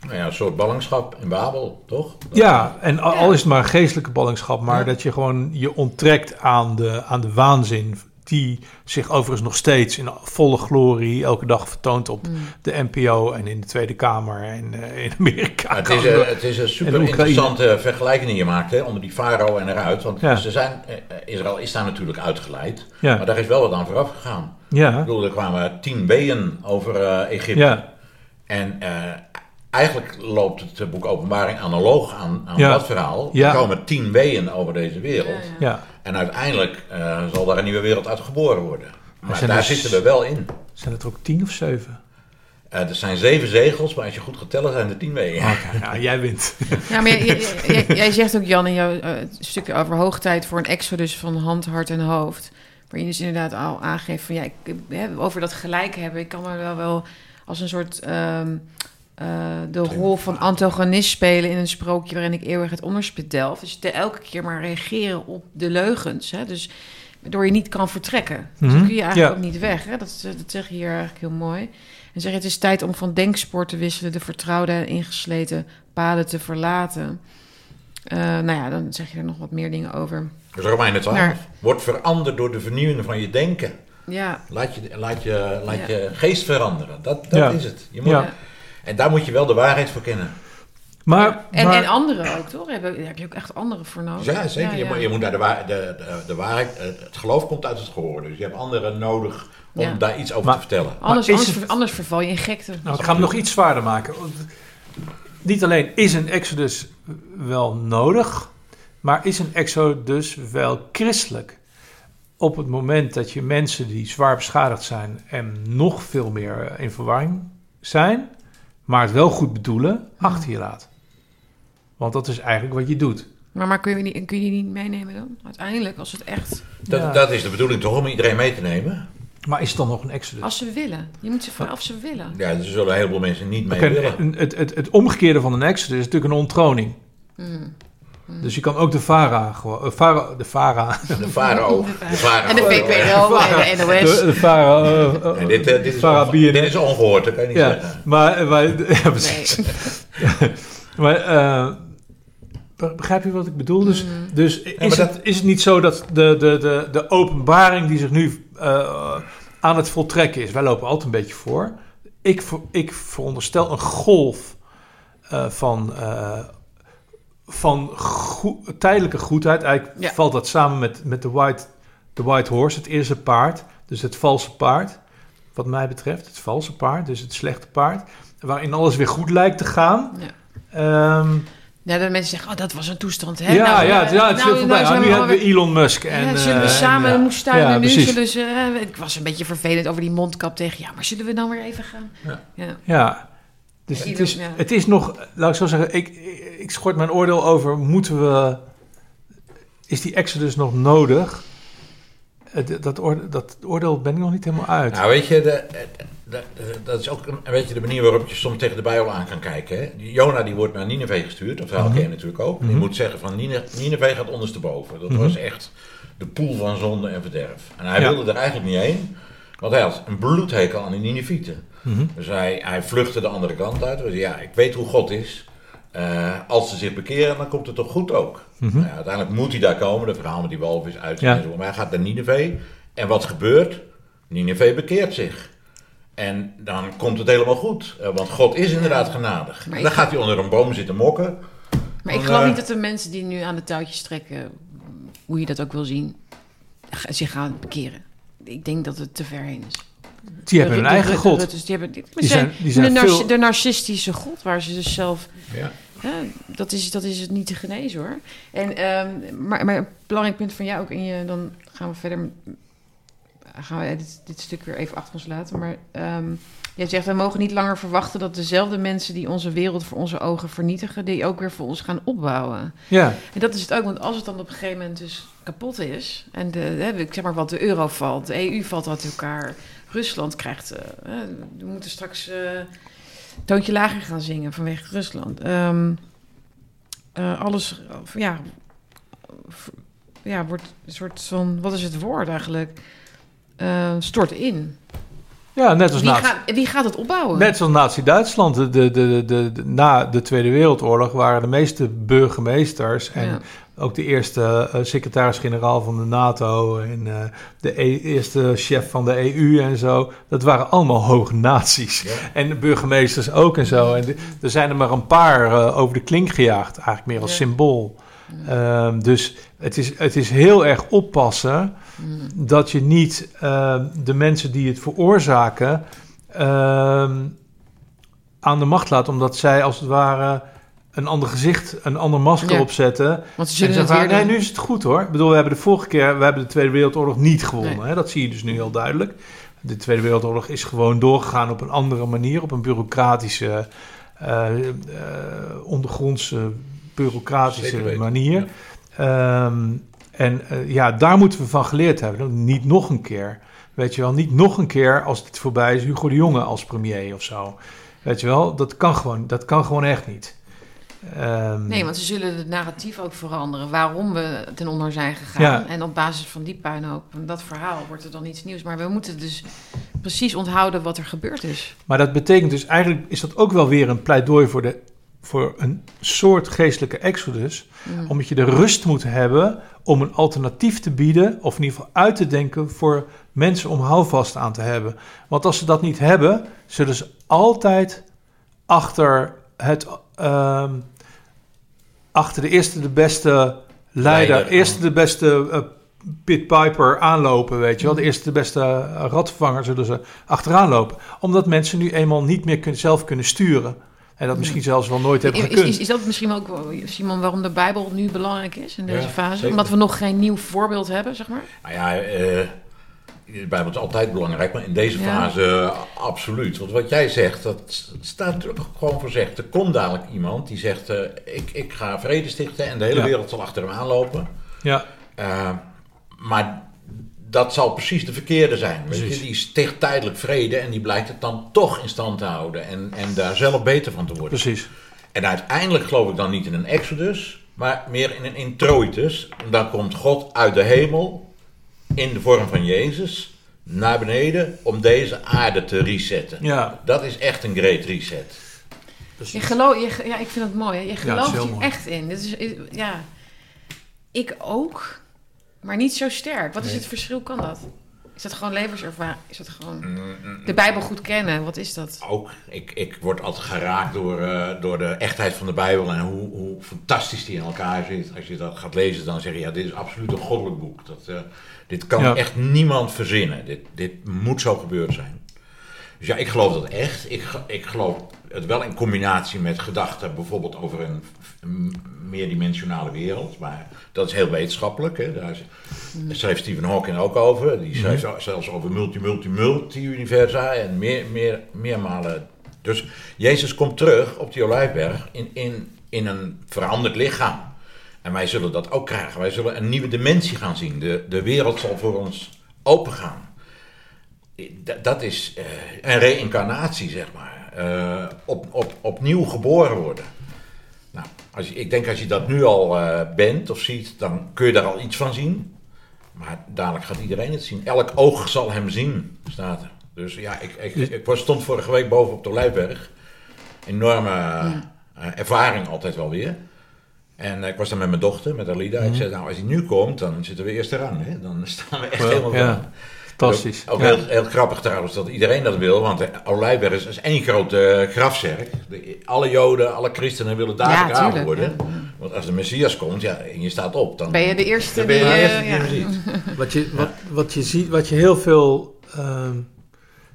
Nou ja, een soort ballingschap in Babel, toch? Dat ja, en al, ja. al is het maar een geestelijke ballingschap... maar ja. dat je gewoon je onttrekt aan de, aan de waanzin... die zich overigens nog steeds in volle glorie... elke dag vertoont op mm. de N P O en in de Tweede Kamer en uh, in Amerika. Het is, een, het is een super interessante vergelijking die je maakt... Hè, onder die farao en eruit. Want ja. ze zijn, Israël is daar natuurlijk uitgeleid... Ja. maar daar is wel wat aan vooraf gegaan. Ja. Ik bedoel, er kwamen tien weeën over uh, Egypte. Ja. En uh, eigenlijk loopt het boek Openbaring analoog aan, aan ja. dat verhaal. Ja. Er komen tien weeën over deze wereld. Ja, ja. Ja. En uiteindelijk uh, zal daar een nieuwe wereld uit geboren worden. Maar, maar daar er, zitten we wel in. Zijn het er ook tien of zeven? Uh, er zijn zeven zegels, maar als je goed gaat tellen zijn er tien weeën. Okay, nou, jij wint. Ja, maar jij, jij, jij zegt ook, Jan, in jouw uh, stukje over hoogtijd... voor een exodus van hand, hart en hoofd... waarin je dus inderdaad al aangeeft van ja, ik, hè, over dat gelijk hebben. Ik kan er wel, wel als een soort um, uh, de rol van antagonist spelen in een sprookje waarin ik eeuwig het onderspit delf. Dus te elke keer maar reageren op de leugens. Hè? Dus waardoor je niet kan vertrekken. Mm-hmm. Dus kun je eigenlijk ja. ook niet weg. Hè? Dat, dat zeg je hier eigenlijk heel mooi. En zeg je, het is tijd om van denkspoor te wisselen, de vertrouwde en ingesleten paden te verlaten. Uh, nou ja, dan zeg je er nog wat meer dingen over. Dus Romeinen twaalf. Naar... Word veranderd door de vernieuwing van je denken. Ja. Laat je, laat je, laat ja. je geest veranderen. Dat, dat ja. is het. Je moet, ja. En daar moet je wel de waarheid voor kennen. Maar, ja. en, maar... en anderen ook, toch? Daar heb je ook echt anderen voor nodig. Ja, zeker. Ja, ja. Je, moet, je moet naar de, waar, de, de, de waarheid... Het geloof komt uit het gehoor. Dus je hebt anderen nodig om ja. daar iets over maar, te vertellen. Anders, anders, het... ver, anders verval je in gekte. Nou, ik ga hem nog iets zwaarder maken. Niet alleen is een exodus wel nodig... Maar is een exodus wel christelijk? Op het moment dat je mensen die zwaar beschadigd zijn... en nog veel meer in verwarring zijn... maar het wel goed bedoelen, achter je laat. Want dat is eigenlijk wat je doet. Maar, maar kun je die, kun je die niet meenemen dan? Uiteindelijk, als het echt... Dat, ja. dat is de bedoeling toch, om iedereen mee te nemen? Maar is het dan nog een exodus? Als ze willen. Je moet ze vragen of ze willen. Ja, er zullen een heleboel mensen niet mee okay, willen. Het, het, het omgekeerde van een exodus is natuurlijk een onttroning. Hmm. Dus je kan ook de VARA gewoon... Vara, de VARA. De farao. En de V P R O en de N O S. De VARA. En dit, dit, is Vara, onge- dit is ongehoord, dat kan je niet ja, zeggen. Maar... maar ja, precies. Nee. maar uh, Begrijp je wat ik bedoel? Dus, dus is, ja, dat... het, is het niet zo dat de, de, de, de openbaring die zich nu uh, aan het voltrekken is... Wij lopen altijd een beetje voor. Ik, ik veronderstel een golf uh, van, uh, van goed, tijdelijke goedheid. Eigenlijk ja. valt dat samen met, met de, white, de white horse, het eerste paard. Dus het valse paard, wat mij betreft. Het valse paard, dus het slechte paard. Waarin alles weer goed lijkt te gaan... Ja. Um, ja, dat mensen zeggen, oh, dat was een toestand. Hè? Ja, nou, ja, het, ja, het nou, is heel nou, voorbij. Nou, nu hebben we weer... Elon Musk. En, ja, zullen we samen en, de moestuin ja, en nu precies. zullen ze... Uh, ik was een beetje vervelend over die mondkap tegen... Ja, maar zullen we dan weer even gaan? Ja, ja. ja. dus ja, het, Elon, is, ja. het is nog... Laat ik zo zeggen, ik, ik, ik schort mijn oordeel over... Moeten we... Is die Exodus nog nodig? Dat, dat, oordeel, dat oordeel ben ik nog niet helemaal uit. Nou, weet je... De, de, dat is ook een beetje de manier waarop je soms tegen de Bijbel aan kan kijken. Hè? Jona die wordt naar Nineveh gestuurd, dat verhaal ken je natuurlijk ook. Je moet zeggen van Nineveh gaat ondersteboven. Dat was echt de poel van zonde en verderf. En hij ja. wilde er eigenlijk niet heen, want hij had een bloedhekel aan de Ninevieten. Mm-hmm. Dus hij, hij vluchtte de andere kant uit. Dus ja, ik weet hoe God is. Uh, als ze zich bekeren, dan komt het toch goed ook. Mm-hmm. Nou ja, uiteindelijk moet hij daar komen. De verhaal met die walvis is uit. Ja. Maar hij gaat naar Nineveh. En wat gebeurt? Nineveh bekeert zich. En dan komt het helemaal goed. Want God is inderdaad genadig. Dan gaat hij onder een boom zitten mokken. Maar ik geloof uh, niet dat de mensen die nu aan de touwtjes trekken... hoe je dat ook wil zien... zich gaan bekeren. Ik denk dat het te ver heen is. Die hebben hun eigen God. De narcistische God waar ze dus zelf... Ja. Ja, dat, is, dat is het niet te genezen hoor. En, um, maar, maar een belangrijk punt van jou ook... en je, dan gaan we verder... gaan we dit, dit stuk weer even achter ons laten. Maar um, jij zegt, we mogen niet langer verwachten... dat dezelfde mensen die onze wereld voor onze ogen vernietigen... die ook weer voor ons gaan opbouwen. Ja. En dat is het ook, want als het dan op een gegeven moment dus kapot is... en de, hè, ik zeg maar wat de euro valt, de E U valt uit elkaar... Rusland krijgt... Uh, we moeten straks uh, toontje lager gaan zingen vanwege Rusland. Um, uh, alles, uh, ja... Uh, ja, wordt een soort van... Wat is het woord eigenlijk... Uh, stort in. Ja, net als wie, nazi- gaat, wie gaat het opbouwen? Net zoals Nazi-Duitsland. De, de, de, de, de, na de Tweede Wereldoorlog waren de meeste burgemeesters... en ja. ook de eerste uh, secretaris-generaal van de NATO... en uh, de e- eerste chef van de E U en zo. Dat waren allemaal hoognazi's. Ja. En de burgemeesters ook en zo. En de, er zijn er maar een paar uh, over de klink gejaagd. Eigenlijk meer als ja. symbool. Ja. Um, dus het is, het is heel erg oppassen... dat je niet uh, de mensen die het veroorzaken uh, aan de macht laat... omdat zij als het ware een ander gezicht, een ander masker ja. opzetten. Want ze zullen en zeggen, nee, nu is het goed hoor. Ik bedoel, we hebben de vorige keer, we hebben de Tweede Wereldoorlog niet gewonnen. Nee. Hè? Dat zie je dus nu heel duidelijk. De Tweede Wereldoorlog is gewoon doorgegaan op een andere manier... op een bureaucratische, uh, uh, ondergrondse, bureaucratische manier... Ja. Um, En uh, ja, daar moeten we van geleerd hebben. Niet nog een keer. Weet je wel, niet nog een keer als het voorbij is... Hugo de Jonge als premier of zo. Weet je wel, dat kan gewoon, dat kan gewoon echt niet. Um, nee, want ze zullen het narratief ook veranderen. Waarom we ten onder zijn gegaan. Ja. En op basis van die puinhoop, van dat verhaal... wordt er dan iets nieuws. Maar we moeten dus precies onthouden wat er gebeurd is. Maar dat betekent dus eigenlijk... is dat ook wel weer een pleidooi voor, de, voor een soort geestelijke exodus. Mm. Omdat je de rust moet hebben... om een alternatief te bieden, of in ieder geval uit te denken... voor mensen om houvast aan te hebben. Want als ze dat niet hebben, zullen ze altijd achter, het, uh, achter de eerste de beste leider... leider. eerste de beste uh, Pitt Piper aanlopen, weet je wel. De eerste de beste ratvanger zullen ze achteraan lopen. Omdat mensen nu eenmaal niet meer kun, zelf kunnen sturen... En dat misschien zelfs wel nooit hebben gekund. Is, is, is dat misschien ook, Simon, waarom de Bijbel nu belangrijk is in deze ja, fase? Zeker. Omdat we nog geen nieuw voorbeeld hebben, zeg maar? Nou ja, uh, de Bijbel is altijd belangrijk, maar in deze ja. fase uh, absoluut. Want wat jij zegt, dat staat natuurlijk gewoon voor zegt. Er komt dadelijk iemand die zegt, uh, ik, ik ga vrede stichten en de hele ja. wereld zal achter hem aanlopen. Ja. Uh, maar dat zal precies de verkeerde zijn. Weet je? Die sticht tijdelijk vrede en die blijkt het dan toch in stand te houden. En, en daar zelf beter van te worden. Precies. En uiteindelijk geloof ik dan niet in een exodus, maar meer in een introitus. Dan komt God uit de hemel in de vorm van Jezus naar beneden om deze aarde te resetten. Ja. Dat is echt een great reset. Je geloof, je, ja, ik vind het mooi. Hè? Je gelooft ja, hier echt in. Dit is, ja, ik ook, maar niet zo sterk. Wat nee. is het verschil? Kan dat? Is dat gewoon levenservaring? Is dat gewoon de Bijbel goed kennen? Wat is dat? Ook. Ik, ik word altijd geraakt door, uh, door de echtheid van de Bijbel en hoe, hoe fantastisch die in elkaar zit. Als je dat gaat lezen, dan zeg je, ja, dit is absoluut een goddelijk boek. Dat, uh, dit kan ja. echt niemand verzinnen. Dit, dit moet zo gebeurd zijn. Dus ja, ik geloof dat echt. Ik, ik geloof het wel in combinatie met gedachten, bijvoorbeeld over een, een meerdimensionale wereld. Maar dat is heel wetenschappelijk. Hè. Daar schreef Stephen Hawking ook over. Die schreef mm-hmm. zelfs over multi, multi, multi-universa en meer, meer, meermalen. Dus Jezus komt terug op die Olijfberg in, in, in een veranderd lichaam. En wij zullen dat ook krijgen. Wij zullen een nieuwe dimensie gaan zien. De, de wereld zal voor ons opengaan. Dat is uh, een reïncarnatie, zeg maar. Uh, op, op, opnieuw geboren worden. Nou, als je, ik denk als je dat nu al uh, bent of ziet, dan kun je daar al iets van zien. Maar dadelijk gaat iedereen het zien. Elk oog zal hem zien, staat er. Dus ja, ik, ik, ik was, stond vorige week boven op de Olijfberg. Enorme uh, ervaring altijd wel weer. En uh, ik was dan met mijn dochter, met Alida. Mm. Ik zei, nou, als hij nu komt, dan zitten we eerst eraan. Hè? Dan staan we echt well, helemaal yeah. aan. Fantastisch. Ook, ook ja. heel, heel grappig trouwens dat iedereen dat wil, want de Olijfberg is, is één grote uh, grafzerk. De, alle Joden, alle christenen willen daar ja, begraven tuurlijk, worden. Ja. Want als de Messias komt ja, en je staat op, dan ben je de eerste die, die je, uh, ja. je ziet. Wat je, wat, wat je ziet, wat je heel veel, uh,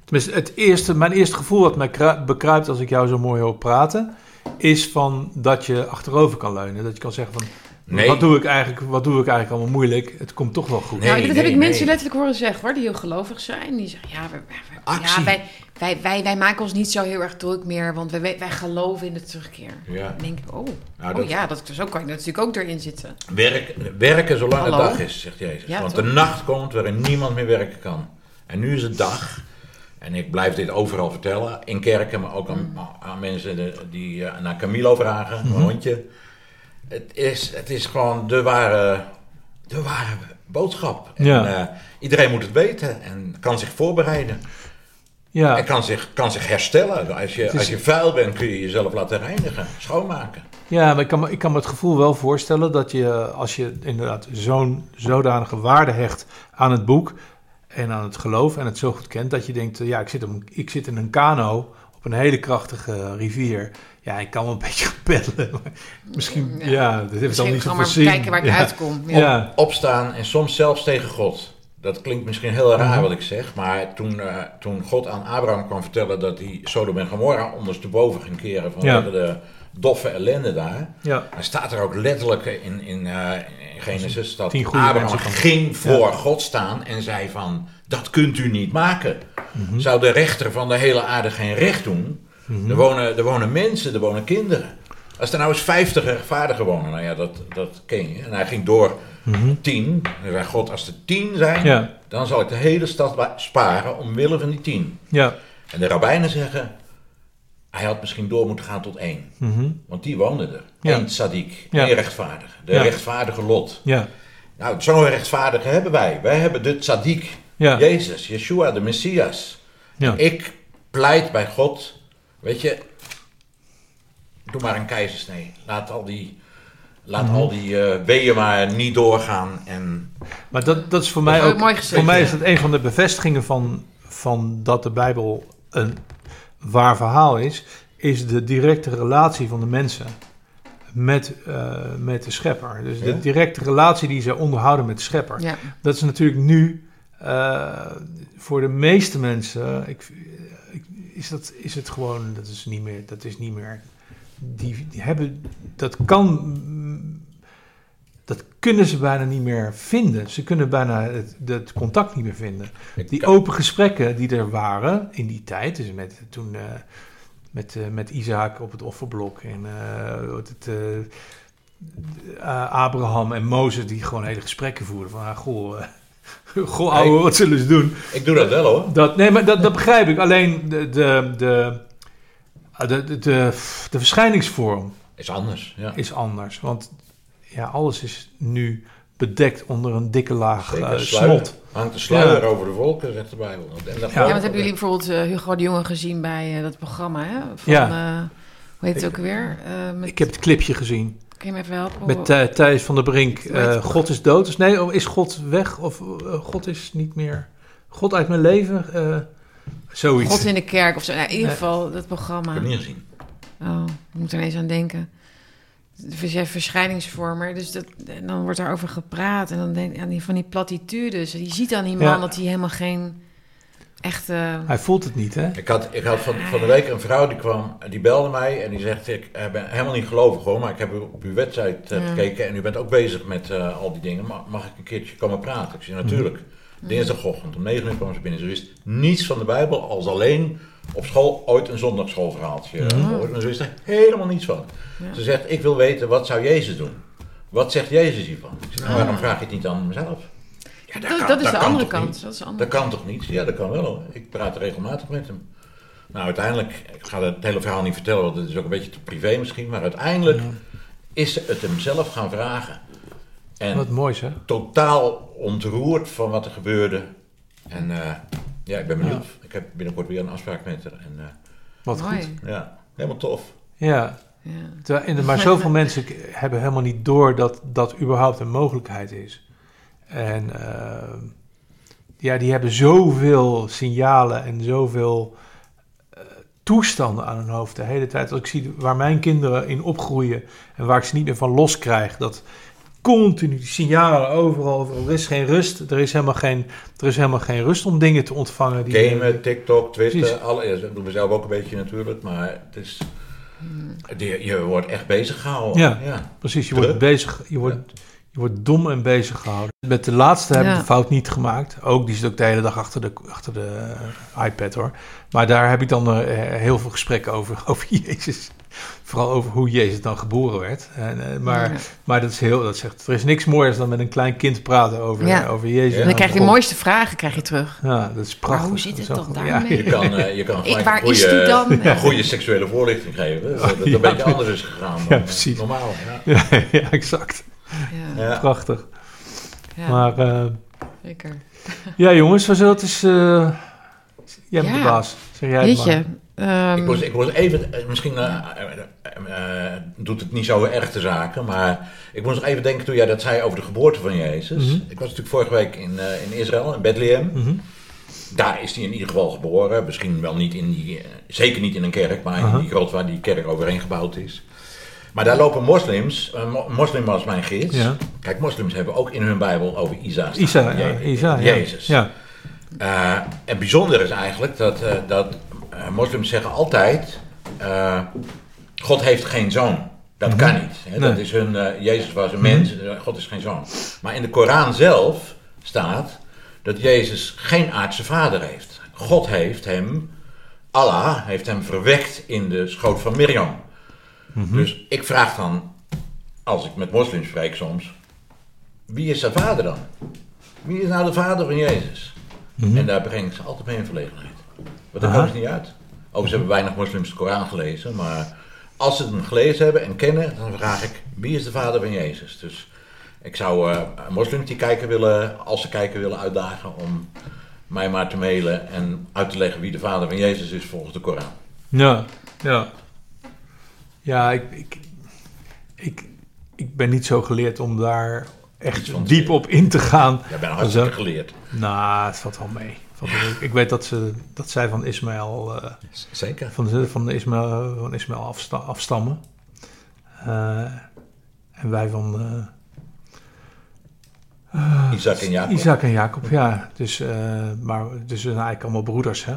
tenminste het eerste, mijn eerste gevoel wat mij kru- bekruipt als ik jou zo mooi hoor praten, is van dat je achterover kan leunen, dat je kan zeggen van. Nee. Wat doe ik eigenlijk, wat doe ik eigenlijk allemaal moeilijk? Het komt toch wel goed. Nee, nou, dat nee, heb ik mensen nee. letterlijk horen zeggen, hoor, die heel gelovig zijn. Die zeggen, ja, wij, wij, ja wij, wij, wij, wij maken ons niet zo heel erg druk meer, want wij, wij geloven in de terugkeer. Ja. Dan denk ik, oh, nou, dat, oh ja, dat, zo kan je natuurlijk ook erin zitten. Werk, werken zolang Hallo? Het dag is, zegt Jezus. Ja, want toch? De nacht komt waarin niemand meer werken kan. En nu is het dag. En ik blijf dit overal vertellen, in kerken, maar ook aan, aan mensen die uh, naar Camilo vragen, een mm-hmm. hondje. Het is, het is gewoon de ware, de ware boodschap. En, ja. uh, iedereen moet het weten en kan zich voorbereiden. Ja. En kan zich, kan zich herstellen. Als je, is... als je vuil bent kun je jezelf laten reinigen, schoonmaken. Ja, maar ik kan, ik kan me het gevoel wel voorstellen dat je, als je inderdaad zo'n zodanige waarde hecht aan het boek en aan het geloof en het zo goed kent, dat je denkt, ja, ik zit, op, ik zit in een kano op een hele krachtige rivier. Ja, ik kan wel een beetje peddelen. Misschien, ja, ja dat heeft al niet zo precies. Maar kijken waar ik ja. uitkom. Ja. Ja. Op, opstaan en soms zelfs tegen God. Dat klinkt misschien heel raar mm-hmm. wat ik zeg. Maar toen, uh, toen God aan Abraham kwam vertellen dat hij Sodom en Gomorra ondersteboven ging keren van ja. de doffe ellende daar. Ja. Dan staat er ook letterlijk in, in, uh, in Genesis dat Abraham ging voor ja. God staan en zei van, dat kunt u niet maken. Mm-hmm. Zou de rechter van de hele aarde geen recht doen? Mm-hmm. Er, wonen, er wonen mensen, er wonen kinderen. Als er nou eens vijftig rechtvaardigen wonen, nou ja, dat, dat ken je. En hij ging door mm-hmm. tien. En zei God, als er tien zijn, ja. dan zal ik de hele stad sparen omwille van die tien. Ja. En de rabbijnen zeggen, hij had misschien door moeten gaan tot één. Mm-hmm. Want die woonden er. Ja. Eén tzaddik, ja. één rechtvaardige. De ja. rechtvaardige Lot. Ja. Nou, zo'n rechtvaardige hebben wij. Wij hebben de tzaddik. Ja. Jezus, Yeshua, de Messias. Ja. Ik pleit bij God, weet je, doe maar een keizersnee. Laat al die, laat mm-hmm. al die uh, weeën maar niet doorgaan. En maar dat, dat is voor dat mij ook, mooi gezegd, voor mij is dat een van de bevestigingen van, van dat de Bijbel een waar verhaal is, is de directe relatie van de mensen met, uh, met de schepper. Dus ja? de directe relatie die ze onderhouden met de schepper. Ja. Dat is natuurlijk nu uh, voor de meeste mensen. Ik, Is, dat, is het gewoon, dat is niet meer, dat is niet meer, die, die hebben, dat kan, dat kunnen ze bijna niet meer vinden. Ze kunnen bijna het, het contact niet meer vinden. Die open gesprekken die er waren in die tijd, dus met, toen uh, met, uh, met Isaac op het offerblok en uh, het, uh, uh, Abraham en Mozes die gewoon hele gesprekken voerden van, ah, goh... Uh, Goh, ouwe, nee, wat zullen ze doen? Ik doe dat wel, hoor. Dat, nee, maar dat, dat begrijp ik. Alleen de, de, de, de, de, de verschijningsvorm... Is anders, ja. Is anders, want ja, alles is nu bedekt onder een dikke laag uh, snot. Hangt de sluier ja. over de wolken, zegt de Bijbel. En dat ja, want ja, hebben jullie bijvoorbeeld uh, Hugo de Jonge gezien bij uh, dat programma, hè? Van, ja. Uh, Hoe heet het ook weer? Uh, met... Ik heb het clipje gezien. Kun je me even helpen? Met uh, Thijs van der Brink. Uh, God is dood. Dus nee, oh, is God weg? Of uh, God is niet meer... God uit mijn leven? Uh, zoiets. God in de kerk of zo. Nou, in ieder geval, nee, dat programma. Ik heb het niet gezien. Oh, ik moet er ineens aan denken. Jij verschijningsvormer. Dus dat, en dan wordt daarover gepraat. En dan denk ik aan die, van die platitudes. Je ziet aan die man ja. dat hij helemaal geen... Echt, uh... Hij voelt het niet, hè? Ik had, ik had van, van de week een vrouw die kwam, die belde mij en die zegt... Ik ben helemaal niet gelovig hoor, maar ik heb op uw website uh, ja. gekeken... en u bent ook bezig met uh, al die dingen. Mag, mag ik een keertje komen praten? Ik zei, natuurlijk. Mm. Dinsdagochtend om negen uur kwam ze binnen. Ze wist niets van de Bijbel, als alleen op school ooit een zondagsschoolverhaaltje mm. gehoord. En ze wist er helemaal niets van. Ja. Ze zegt, ik wil weten, wat zou Jezus doen? Wat zegt Jezus hiervan? Ik zeg, nou, waarom vraag je het niet aan mezelf? Ja, dat, dat, kan, dat, is dat, kan kant. dat is de andere kant. Dat kan toch niet? Ja, dat kan wel. Ik praat regelmatig met hem. Nou, uiteindelijk, ik ga het hele verhaal niet vertellen, want het is ook een beetje te privé misschien, maar uiteindelijk ja. is het hem zelf gaan vragen. En wat moois, hè? Totaal ontroerd van wat er gebeurde. En uh, ja, ik ben benieuwd. Ja. Ik heb binnenkort weer een afspraak met haar. En, uh, wat mooi. Goed. Ja, helemaal tof. Ja, ja. De, maar zoveel mensen hebben helemaal niet door dat dat überhaupt een mogelijkheid is. En uh, ja, die hebben zoveel signalen en zoveel uh, toestanden aan hun hoofd de hele tijd. Als ik zie waar mijn kinderen in opgroeien en waar ik ze niet meer van los krijg, dat continu signalen overal, er is geen rust, er is helemaal geen, er is helemaal geen rust om dingen te ontvangen. Die gamen, TikTok, Twitter, alles. Dat doen we zelf ook een beetje natuurlijk, maar het is, je wordt echt bezig gehouden. Ja, ja. Precies, je Druk. wordt bezig, je wordt... Ja. Je wordt dom en bezig gehouden. Met de laatste hebben we ja. de fout niet gemaakt. Ook, die zit ook de hele dag achter de, achter de uh, iPad hoor. Maar daar heb ik dan uh, heel veel gesprekken over, over Jezus. Vooral over hoe Jezus dan geboren werd. En, uh, maar, ja. maar dat is heel, dat zegt, er is niks mooiers dan met een klein kind praten over, ja. uh, over Jezus. Ja. En dan krijg je de mooiste vragen krijg je terug. Ja, dat is prachtig. Maar hoe zit het dan goed. daarmee? Ja. Je kan, uh, je kan ik, waar goeie, is die dan? Een goede seksuele voorlichting geven. Dat het ja. een beetje anders is gegaan dan ja, precies. normaal. Ja, ja, ja exact. Ja. Ja. Prachtig. Ja. Maar, uh, zeker. Ja, jongens, dat is. Uh, jij bent ja. de baas, zeg jij. Weet je. Um... Ik, was, ik was even. Misschien uh, uh, uh, doet het niet zo erg te zaken, maar ik moest nog even denken toen jij dat zei over de geboorte van Jezus. Mm-hmm. Ik was natuurlijk vorige week in, uh, in Israël, in Bethlehem. Mm-hmm. Daar is hij in ieder geval geboren. Misschien wel niet in die. Uh, zeker niet in een kerk, maar uh-huh. in die grot waar die kerk overheen gebouwd is. Maar daar lopen moslims, een moslim was mijn gids. Ja. Kijk, moslims hebben ook in hun Bijbel over Isa staan. Isa, Je- Isa Jezus. Ja. Uh, en bijzonder is eigenlijk dat, uh, dat uh, moslims zeggen altijd... Uh, God heeft geen zoon. Dat mm-hmm. kan niet. Hè? Nee. Dat is hun, uh, Jezus was een mens, mm-hmm. God is geen zoon. Maar in de Koran zelf staat dat Jezus geen aardse vader heeft. God heeft hem, Allah heeft hem verwekt in de schoot van Miriam. Mm-hmm. Dus ik vraag dan, als ik met moslims spreek soms, wie is zijn vader dan? Wie is nou de vader van Jezus? Mm-hmm. En daar breng ik ze altijd mee in verlegenheid. Want daar komen ze niet uit. Overigens hebben weinig moslims de Koran gelezen, maar als ze hem gelezen hebben en kennen, dan vraag ik, wie is de vader van Jezus? Dus ik zou uh, moslims die kijken willen, als ze kijken willen uitdagen om mij maar te mailen en uit te leggen wie de vader van Jezus is volgens de Koran. Ja, ja. Ja, ik, ik, ik, ik ben niet zo geleerd om daar echt diep op in te gaan. Jij bent hartstikke geleerd. Nou, het valt wel mee. Valt ja. mee. Ik weet dat, ze, dat zij van Ismaël uh, Zeker. Van, de, van, de Ismaël, van Ismaël afsta- afstammen. Uh, en wij van... Uh, uh, Isaac en Jacob. Isaac en Jacob, ja. Dus, uh, maar, dus we zijn eigenlijk allemaal broeders, hè.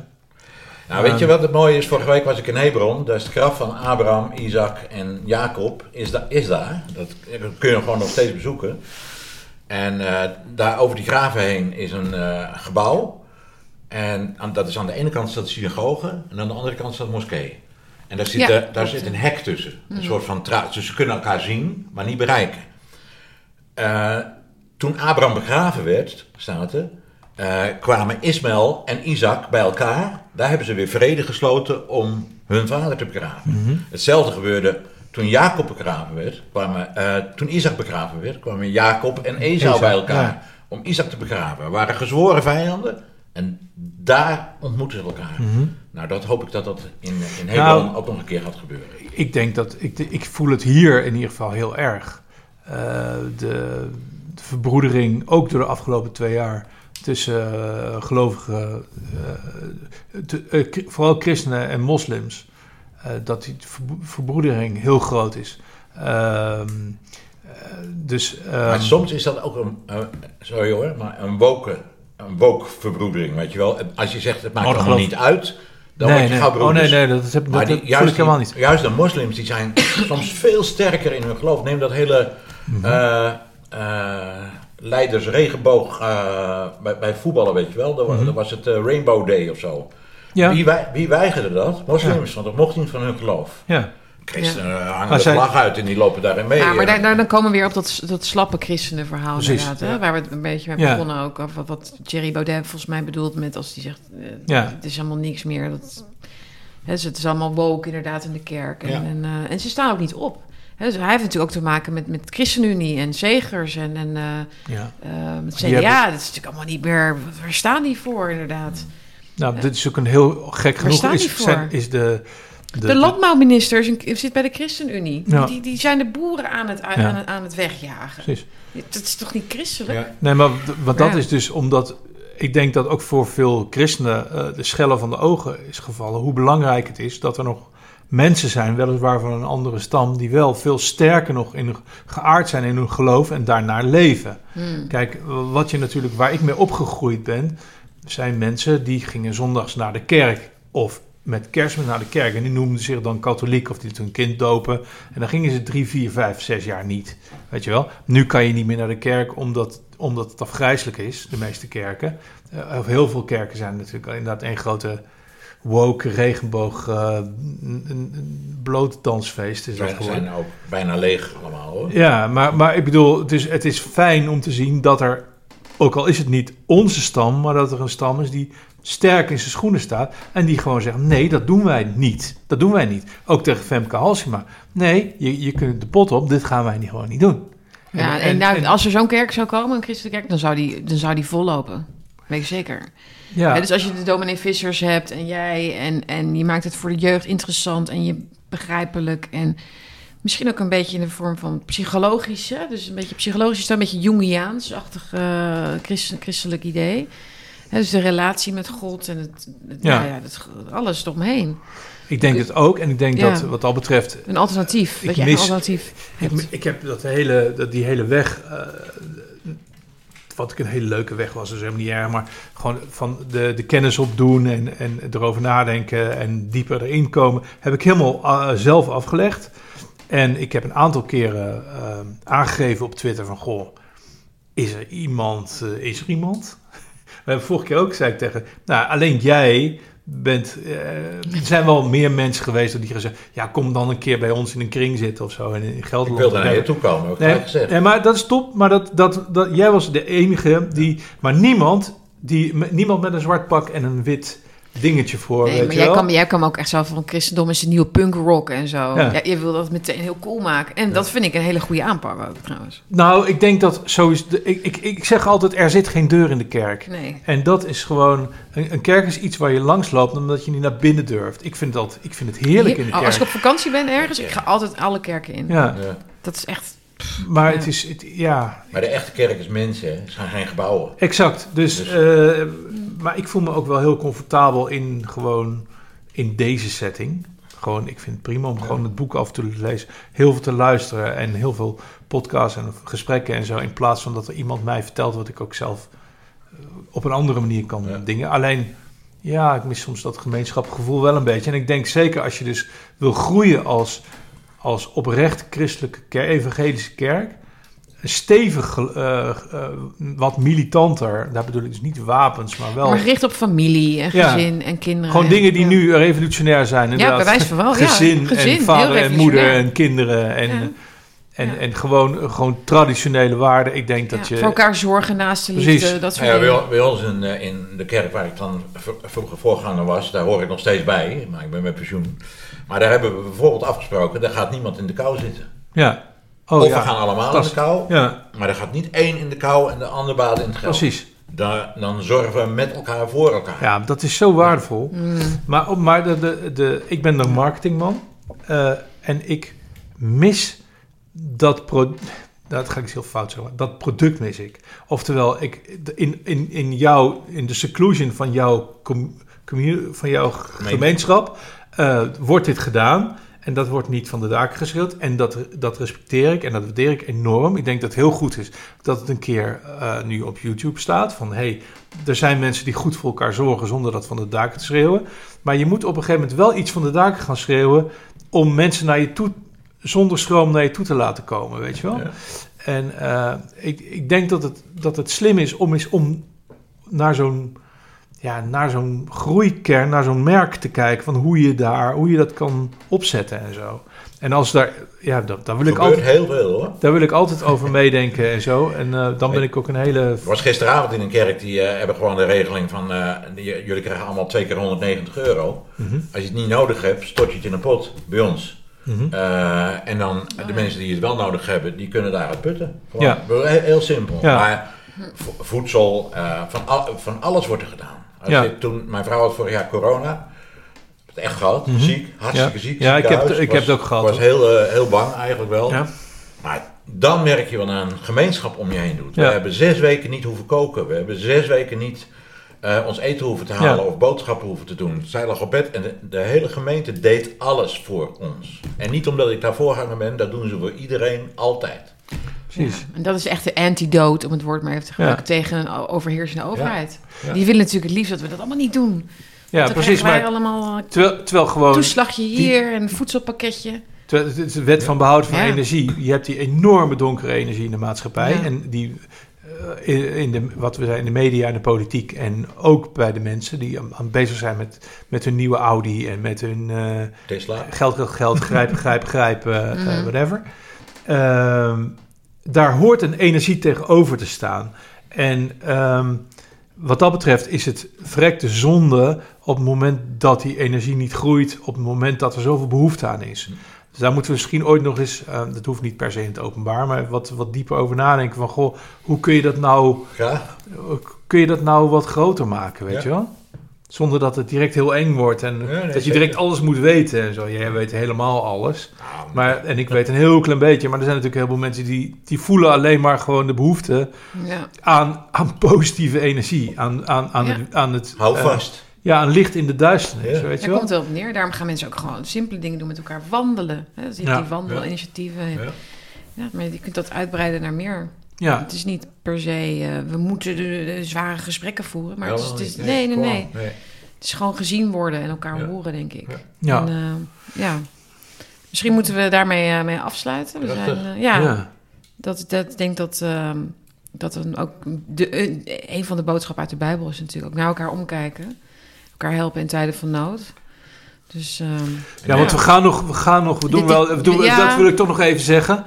Nou, weet je wat het mooie is? Vorige week was ik in Hebron. Daar is het graf van Abraham, Isaac en Jacob. Is, da- is daar. Dat kun je gewoon nog steeds bezoeken. En uh, daar over die graven heen is een uh, gebouw. En aan, dat is aan de ene kant staat de synagoge. En aan de andere kant staat de moskee. En daar zit, ja, de, daar zit een hek tussen. Mm. Een soort van tra- Dus ze kunnen elkaar zien, maar niet bereiken. Uh, toen Abraham begraven werd, staat er... Uh, kwamen Ismaël en Isaac bij elkaar. Daar hebben ze weer vrede gesloten om hun vader te begraven. Mm-hmm. Hetzelfde gebeurde toen Jacob begraven werd. Kwamen, uh, toen Isaac begraven werd, kwamen Jacob en Esau bij elkaar ja. om Isaac te begraven. Er waren gezworen vijanden en daar ontmoeten ze elkaar. Mm-hmm. Nou, dat hoop ik dat dat in, in Hebron nou, ook nog een keer gaat gebeuren. Ik denk dat, ik, ik voel het hier in ieder geval heel erg. Uh, de, de verbroedering, ook door de afgelopen twee jaar, tussen uh, gelovigen, uh, te, uh, vooral christenen en moslims, uh, dat die verbroedering heel groot is. Uh, dus, uh, maar soms is dat ook een, uh, sorry hoor, maar een woke, een woke verbroedering, weet je wel. Als je zegt, het maakt oh, allemaal niet uit, dan nee, word je nee. gauw broeders. Oh nee, nee, dat, heb, dat, die, dat voel ik helemaal niet. Juist de moslims, die zijn soms veel sterker in hun geloof. Neem dat hele... Mm-hmm. Uh, uh, Leiders regenboog uh, bij, bij voetballen, weet je wel. Dan mm-hmm. was het uh, Rainbow Day of zo. Ja. Wie, wij, wie weigerde dat? Moslims, ja. Want dat mocht niet van hun geloof. Ja. Christenen ja. hangen maar de zij... vlag uit en die lopen daarin mee. Ja, maar daar, daar, dan komen we weer op dat, dat slappe christenenverhaal inderdaad. Ja. Hè? Waar we het een beetje mee begonnen ja. ook. Wat, wat Thierry Baudet volgens mij bedoelt met als die zegt... Uh, ja. Het is allemaal niks meer. Dat, hè, dus het is allemaal woke inderdaad in de kerk. En, ja. en, uh, en ze staan ook niet op. He, dus hij heeft natuurlijk ook te maken met, met ChristenUnie en Zegers en, en uh, ja. uh, met C D A. Hebben... Dat is natuurlijk allemaal niet meer... Waar staan die voor, inderdaad? Nou, uh, dit is ook een heel gek genoeg... Waar staan is, zijn, is de, de, de landbouwminister zit bij de ChristenUnie. Ja. Die, die zijn de boeren aan het, aan, ja. aan, aan het wegjagen. Precies. Dat is toch niet christelijk? Ja. Nee, maar want dat ja. is dus omdat... Ik denk dat ook voor veel christenen uh, de schellen van de ogen is gevallen. Hoe belangrijk het is dat er nog... mensen zijn, weliswaar van een andere stam, die wel veel sterker nog in, geaard zijn in hun geloof en daarnaar leven. Hmm. Kijk, wat je natuurlijk, waar ik mee opgegroeid ben, zijn mensen die gingen zondags naar de kerk of met kerstmis naar de kerk. En die noemden zich dan katholiek of die lieten hun kind dopen. En dan gingen ze drie, vier, vijf, zes jaar niet. Weet je wel? Nu kan je niet meer naar de kerk omdat, omdat het afgrijselijk is, de meeste kerken. Uh, of heel veel kerken zijn natuurlijk inderdaad één grote... woke, regenboog, uh, een, een blootdansfeest is dat ja, geworden. Ze zijn ook bijna leeg allemaal hoor. Ja, maar, maar ik bedoel, het is, het is fijn om te zien dat er, ook al is het niet onze stam, maar dat er een stam is die sterk in zijn schoenen staat en die gewoon zegt, nee, dat doen wij niet. Dat doen wij niet. Ook tegen Femke Halsema. Nee, je, je kunt de pot op, dit gaan wij niet, gewoon niet doen. En, ja, en, en, nou, en als er zo'n kerk zou komen, een christelijke kerk, dan zou die, dan zou die vollopen. Weet ik zeker. Ja. Ja, dus als je de dominee Vissers hebt en jij... En, en je maakt het voor de jeugd interessant en je begrijpelijk... en misschien ook een beetje in de vorm van psychologische... dus een beetje psychologisch, een beetje Jungiaans-achtig uh, christen, christelijk idee. Ja, dus de relatie met God en het, het, ja. Nou ja, het, alles eromheen. Ik denk dus, het ook en ik denk ja, dat wat dat betreft... Een alternatief, ik dat mis, je een alternatief ik, hebt. Ik heb dat hele, dat, die hele weg... Uh, wat ik een hele leuke weg was, dus helemaal niet erg, maar gewoon van de, de kennis opdoen en, en erover nadenken en dieper erin komen, heb ik helemaal uh, zelf afgelegd. En ik heb een aantal keren uh, aangegeven op Twitter van, goh, is er iemand, uh, is er iemand? We hebben vorige keer ook, zei ik tegen, nou, alleen jij bent, uh, er zijn wel meer mensen geweest die gezegd, ja, kom dan een keer bij ons in een kring zitten of zo en in Gelderland. Ik wil daar naar je toe komen, ook nee, gezegd. Nee, maar dat is top, maar dat, dat, dat, jij was de enige die, maar niemand, die, niemand met een zwart pak en een wit dingetje voor. Nee, weet maar je jij, wel? Kan, jij kan ook echt zo van christendom is een nieuwe punk rock en zo. Ja. Ja, je wil dat meteen heel cool maken. En ja, dat vind ik een hele goede aanpak ook trouwens. Nou, ik denk dat zo is. De, ik, ik, ik zeg altijd, er zit geen deur in de kerk. Nee. En dat is gewoon, een, een kerk is iets waar je langs loopt omdat je niet naar binnen durft. Ik vind dat, ik vind het heerlijk in de kerk. Als ik op vakantie ben ergens, ik ga altijd alle kerken in. Ja. Ja. Dat is echt... Maar ja, het is, het, ja. Maar de echte kerk is mensen, hè? Het zijn geen gebouwen. Exact. Dus, dus. Uh, maar ik voel me ook wel heel comfortabel in gewoon in deze setting. Gewoon, ik vind het prima om ja, gewoon het boek af te lezen, heel veel te luisteren en heel veel podcasts en gesprekken en zo, in plaats van dat er iemand mij vertelt wat ik ook zelf uh, op een andere manier kan ja, dingen. Alleen, ja, ik mis soms dat gemeenschapsgevoel wel een beetje. En ik denk zeker als je dus wil groeien als als oprecht christelijke kerk, evangelische kerk, stevig, uh, uh, wat militanter, daar bedoel ik dus niet wapens, maar wel... Maar gericht op familie en gezin ja, en kinderen. Gewoon dingen die ja, nu revolutionair zijn. Inderdaad. Ja, bij wijze van wel. Gezin, ja, gezin en vader en moeder en kinderen en... Ja. En, ja, en gewoon, gewoon traditionele waarden. Ik denk ja, dat je... Voor elkaar zorgen, naast de liefde. Precies. Dat soort ja, bij, bij ons in, in de kerk waar ik dan vroeger voorganger was, daar hoor ik nog steeds bij, maar ik ben met pensioen. Maar daar hebben we bijvoorbeeld afgesproken, daar gaat niemand in de kou zitten. Ja. Oh, of ja, we gaan allemaal in de kou, ja, maar er gaat niet één in de kou en de ander baden in het geld. Precies. Daar, dan zorgen we met elkaar voor elkaar. Ja, dat is zo waardevol. Mm. Maar, maar de, de, de, ik ben een marketingman. Uh, en ik mis dat product. Dat ga ik eens heel fout zeggen. Dat product mis ik. Oftewel, ik, in, in, in, jou, in de seclusion van jouw, commu, van jouw gemeenschap uh, wordt dit gedaan. En dat wordt niet van de daken geschild. En dat, dat respecteer ik en dat waardeer ik enorm. Ik denk dat het heel goed is dat het een keer uh, nu op YouTube staat. Van, hé, hey, er zijn mensen die goed voor elkaar zorgen zonder dat van de daken te schreeuwen. Maar je moet op een gegeven moment wel iets van de daken gaan schreeuwen... om mensen naar je toe, zonder schroom naar je toe te laten komen, weet je wel. Ja. En uh, ik, ik denk dat het, dat het slim is om, is om naar zo'n... Ja, naar zo'n groeikern, naar zo'n merk te kijken... van hoe je, daar, hoe je dat kan opzetten en zo. En als daar... Ja, dat, daar wil ik altijd... heel veel, hoor. Daar wil ik altijd over meedenken en zo. En uh, dan ben ik ook een hele... Het was gisteravond in een kerk, die uh, hebben gewoon de regeling van... Uh, die, jullie krijgen allemaal twee keer honderdnegentig euro. Mm-hmm. Als je het niet nodig hebt, stort je het in een pot bij ons... Mm-hmm. Uh, en dan de ah. mensen die het wel nodig hebben, die kunnen daaruit putten. Gewoon, ja. Heel, heel simpel. Ja. Maar voedsel, uh, van, al, van alles wordt er gedaan. Als ja. je, toen, mijn vrouw had vorig jaar corona, het echt gehad, mm-hmm. ziek, hartstikke ja. ziek. Ja, ik, heb, ik was, heb het ook gehad. Ik was heel, uh, heel bang eigenlijk wel. Ja. Maar dan merk je wat een gemeenschap om je heen doet. Ja. We hebben zes weken niet hoeven koken. We hebben zes weken niet... Uh, ons eten hoeven te halen ja. of boodschappen hoeven te doen. Zij lag op bed en de, de hele gemeente deed alles voor ons. En niet omdat ik daar voorganger ben, dat doen ze voor iedereen altijd. Precies. Ja, en dat is echt de antidote, om het woord maar even te gebruiken, ja. tegen een overheersende overheid. Ja. Ja. Die willen natuurlijk het liefst dat we dat allemaal niet doen. Ja, precies. Maar allemaal terwijl, terwijl gewoon toeslagje hier die, en voedselpakketje. Terwijl, het is de wet van behoud van ja. energie. Je hebt die enorme donkere energie in de maatschappij ja. en die... In de, wat we zijn in de media en de politiek en ook bij de mensen die aan bezig zijn met, met hun nieuwe Audi en met hun uh, Tesla. Geld, geld, geld, grijpen, grijpen, grijpen, uh, mm. whatever. Um, daar hoort een energie tegenover te staan. En um, wat dat betreft is het verrekte zonde op het moment dat die energie niet groeit, op het moment dat er zoveel behoefte aan is. Mm. Dus daar moeten we misschien ooit nog eens, uh, dat hoeft niet per se in het openbaar, maar wat, wat dieper over nadenken van, goh, hoe kun je dat nou, ja. kun je dat nou wat groter maken, weet ja. je wel? Zonder dat het direct heel eng wordt en ja, nee, dat je zeker. direct alles moet weten en zo. Jij weet helemaal alles, maar, en ik weet een heel klein beetje, maar er zijn natuurlijk heel veel mensen die, die voelen alleen maar gewoon de behoefte ja. aan, aan positieve energie, aan, aan, aan, ja. het, aan het... Hou vast. Uh, Ja, een licht in de duisternis, ja. weet je wel. Daar komt wel op neer. Daarom gaan mensen ook gewoon simpele dingen doen met elkaar. Wandelen. Hè? Dus ja, die wandelinitiatieven. Ja. Ja, maar je kunt dat uitbreiden naar meer. Ja. Het is niet per se... Uh, we moeten de, de zware gesprekken voeren. Maar ja, het is, het is, nee, nee, nee, nee, nee. Het is gewoon gezien worden en elkaar ja. horen, denk ik. Ja. Ja. En, uh, ja. Misschien moeten we daarmee uh, mee afsluiten. We zijn, uh, ja. ja. Dat, dat, ik denk dat... Uh, dat dan ook de, uh, een van de boodschappen uit de Bijbel is natuurlijk ook naar elkaar omkijken. Elkaar helpen in tijden van nood. Dus, um, ja, ja, want we gaan nog, we gaan nog, we doen dit, wel, we doen, ja. dat wil ik toch nog even zeggen.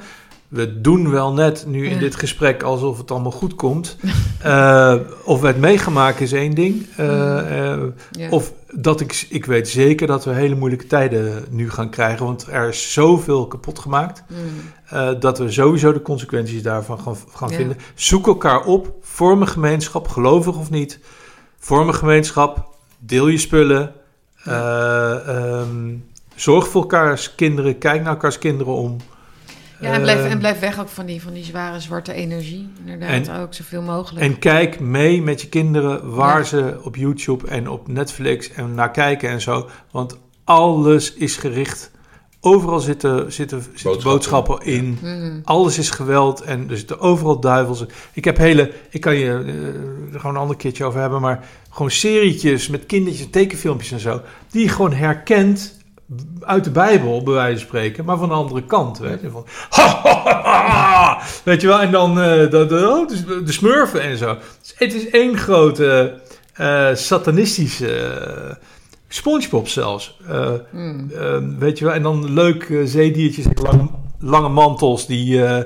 We doen wel net nu in ja. dit gesprek alsof het allemaal goed komt. uh, of we het meegemaakt is één ding. Uh, uh, ja. Of dat ik, ik weet zeker dat we hele moeilijke tijden nu gaan krijgen. Want er is zoveel kapot gemaakt. Mm. Uh, dat we sowieso de consequenties daarvan gaan, gaan ja. vinden. Zoek elkaar op. Vorm een gemeenschap, gelovig of niet. Vorm een gemeenschap. Deel je spullen. Uh, um, zorg voor elkaars kinderen. Kijk naar elkaars kinderen om. Ja, en blijf, uh, en blijf weg ook van die, van die zware zwarte energie. Inderdaad, en, ook zoveel mogelijk. En kijk mee met je kinderen waar ja. ze op YouTube en op Netflix en naar kijken en zo. Want alles is gericht. Overal zitten, zitten, zitten boodschappen. boodschappen in. Mm-hmm. Alles is geweld en er zitten overal duivels. Ik heb hele... Ik kan je uh, er gewoon een ander keertje over hebben, maar... Gewoon serietjes met kindertjes, tekenfilmpjes en zo. Die je gewoon herkent uit de Bijbel, bij wijze van spreken. Maar van de andere kant. Weet je, van, ha, ha, ha, ha, weet je wel. En dan uh, de, de, de smurfen en zo. Dus het is één grote uh, satanistische... Uh, SpongeBob zelfs. Uh, mm. uh, weet je wel. En dan leuk uh, zeediertjes. Lang, lange mantels die... Uh,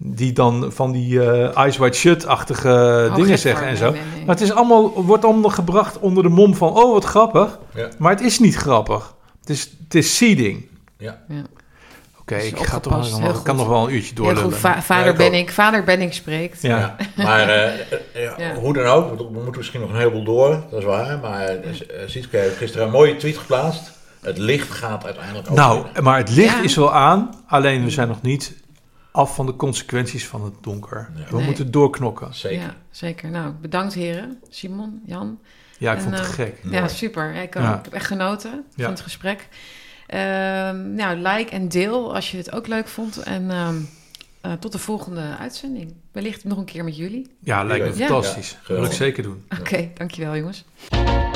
die dan van die uh, Eyes Wide Shut-achtige oh, dingen zeggen en zo. Nee, nee. Maar het is allemaal, wordt allemaal gebracht onder de mom van... oh, wat grappig. Ja. Maar het is niet grappig. Het is, het is seeding. Ja. Ja. Oké, okay, ik ga toch nog, ik kan nog wel een uurtje doorlullen. Va- vader, ja, Bennink, vader Bennink spreekt. Ja. Ja. Maar uh, ja, ja. hoe dan ook, we moeten misschien nog een heleboel door, dat is waar. Maar uh, Sietske heeft gisteren een mooie tweet geplaatst. Het licht gaat uiteindelijk over. Nou, binnen. Maar het licht ja. is wel aan, alleen we zijn nog niet af van de consequenties van het donker. Ja. We nee. moeten doorknokken. Zeker. Ja, zeker. Nou, bedankt heren. Simon, Jan. Ja, ik en, vond het uh, gek. Ja, mooi. Super. Ik, ook, ja. ik heb echt genoten ja. van het gesprek. Uh, nou, like en deel als je het ook leuk vond. En uh, uh, tot de volgende uitzending. Wellicht nog een keer met jullie. Ja, lijkt me ja. fantastisch. Ja. Dat wil ik zeker doen. Oké, okay, dankjewel jongens.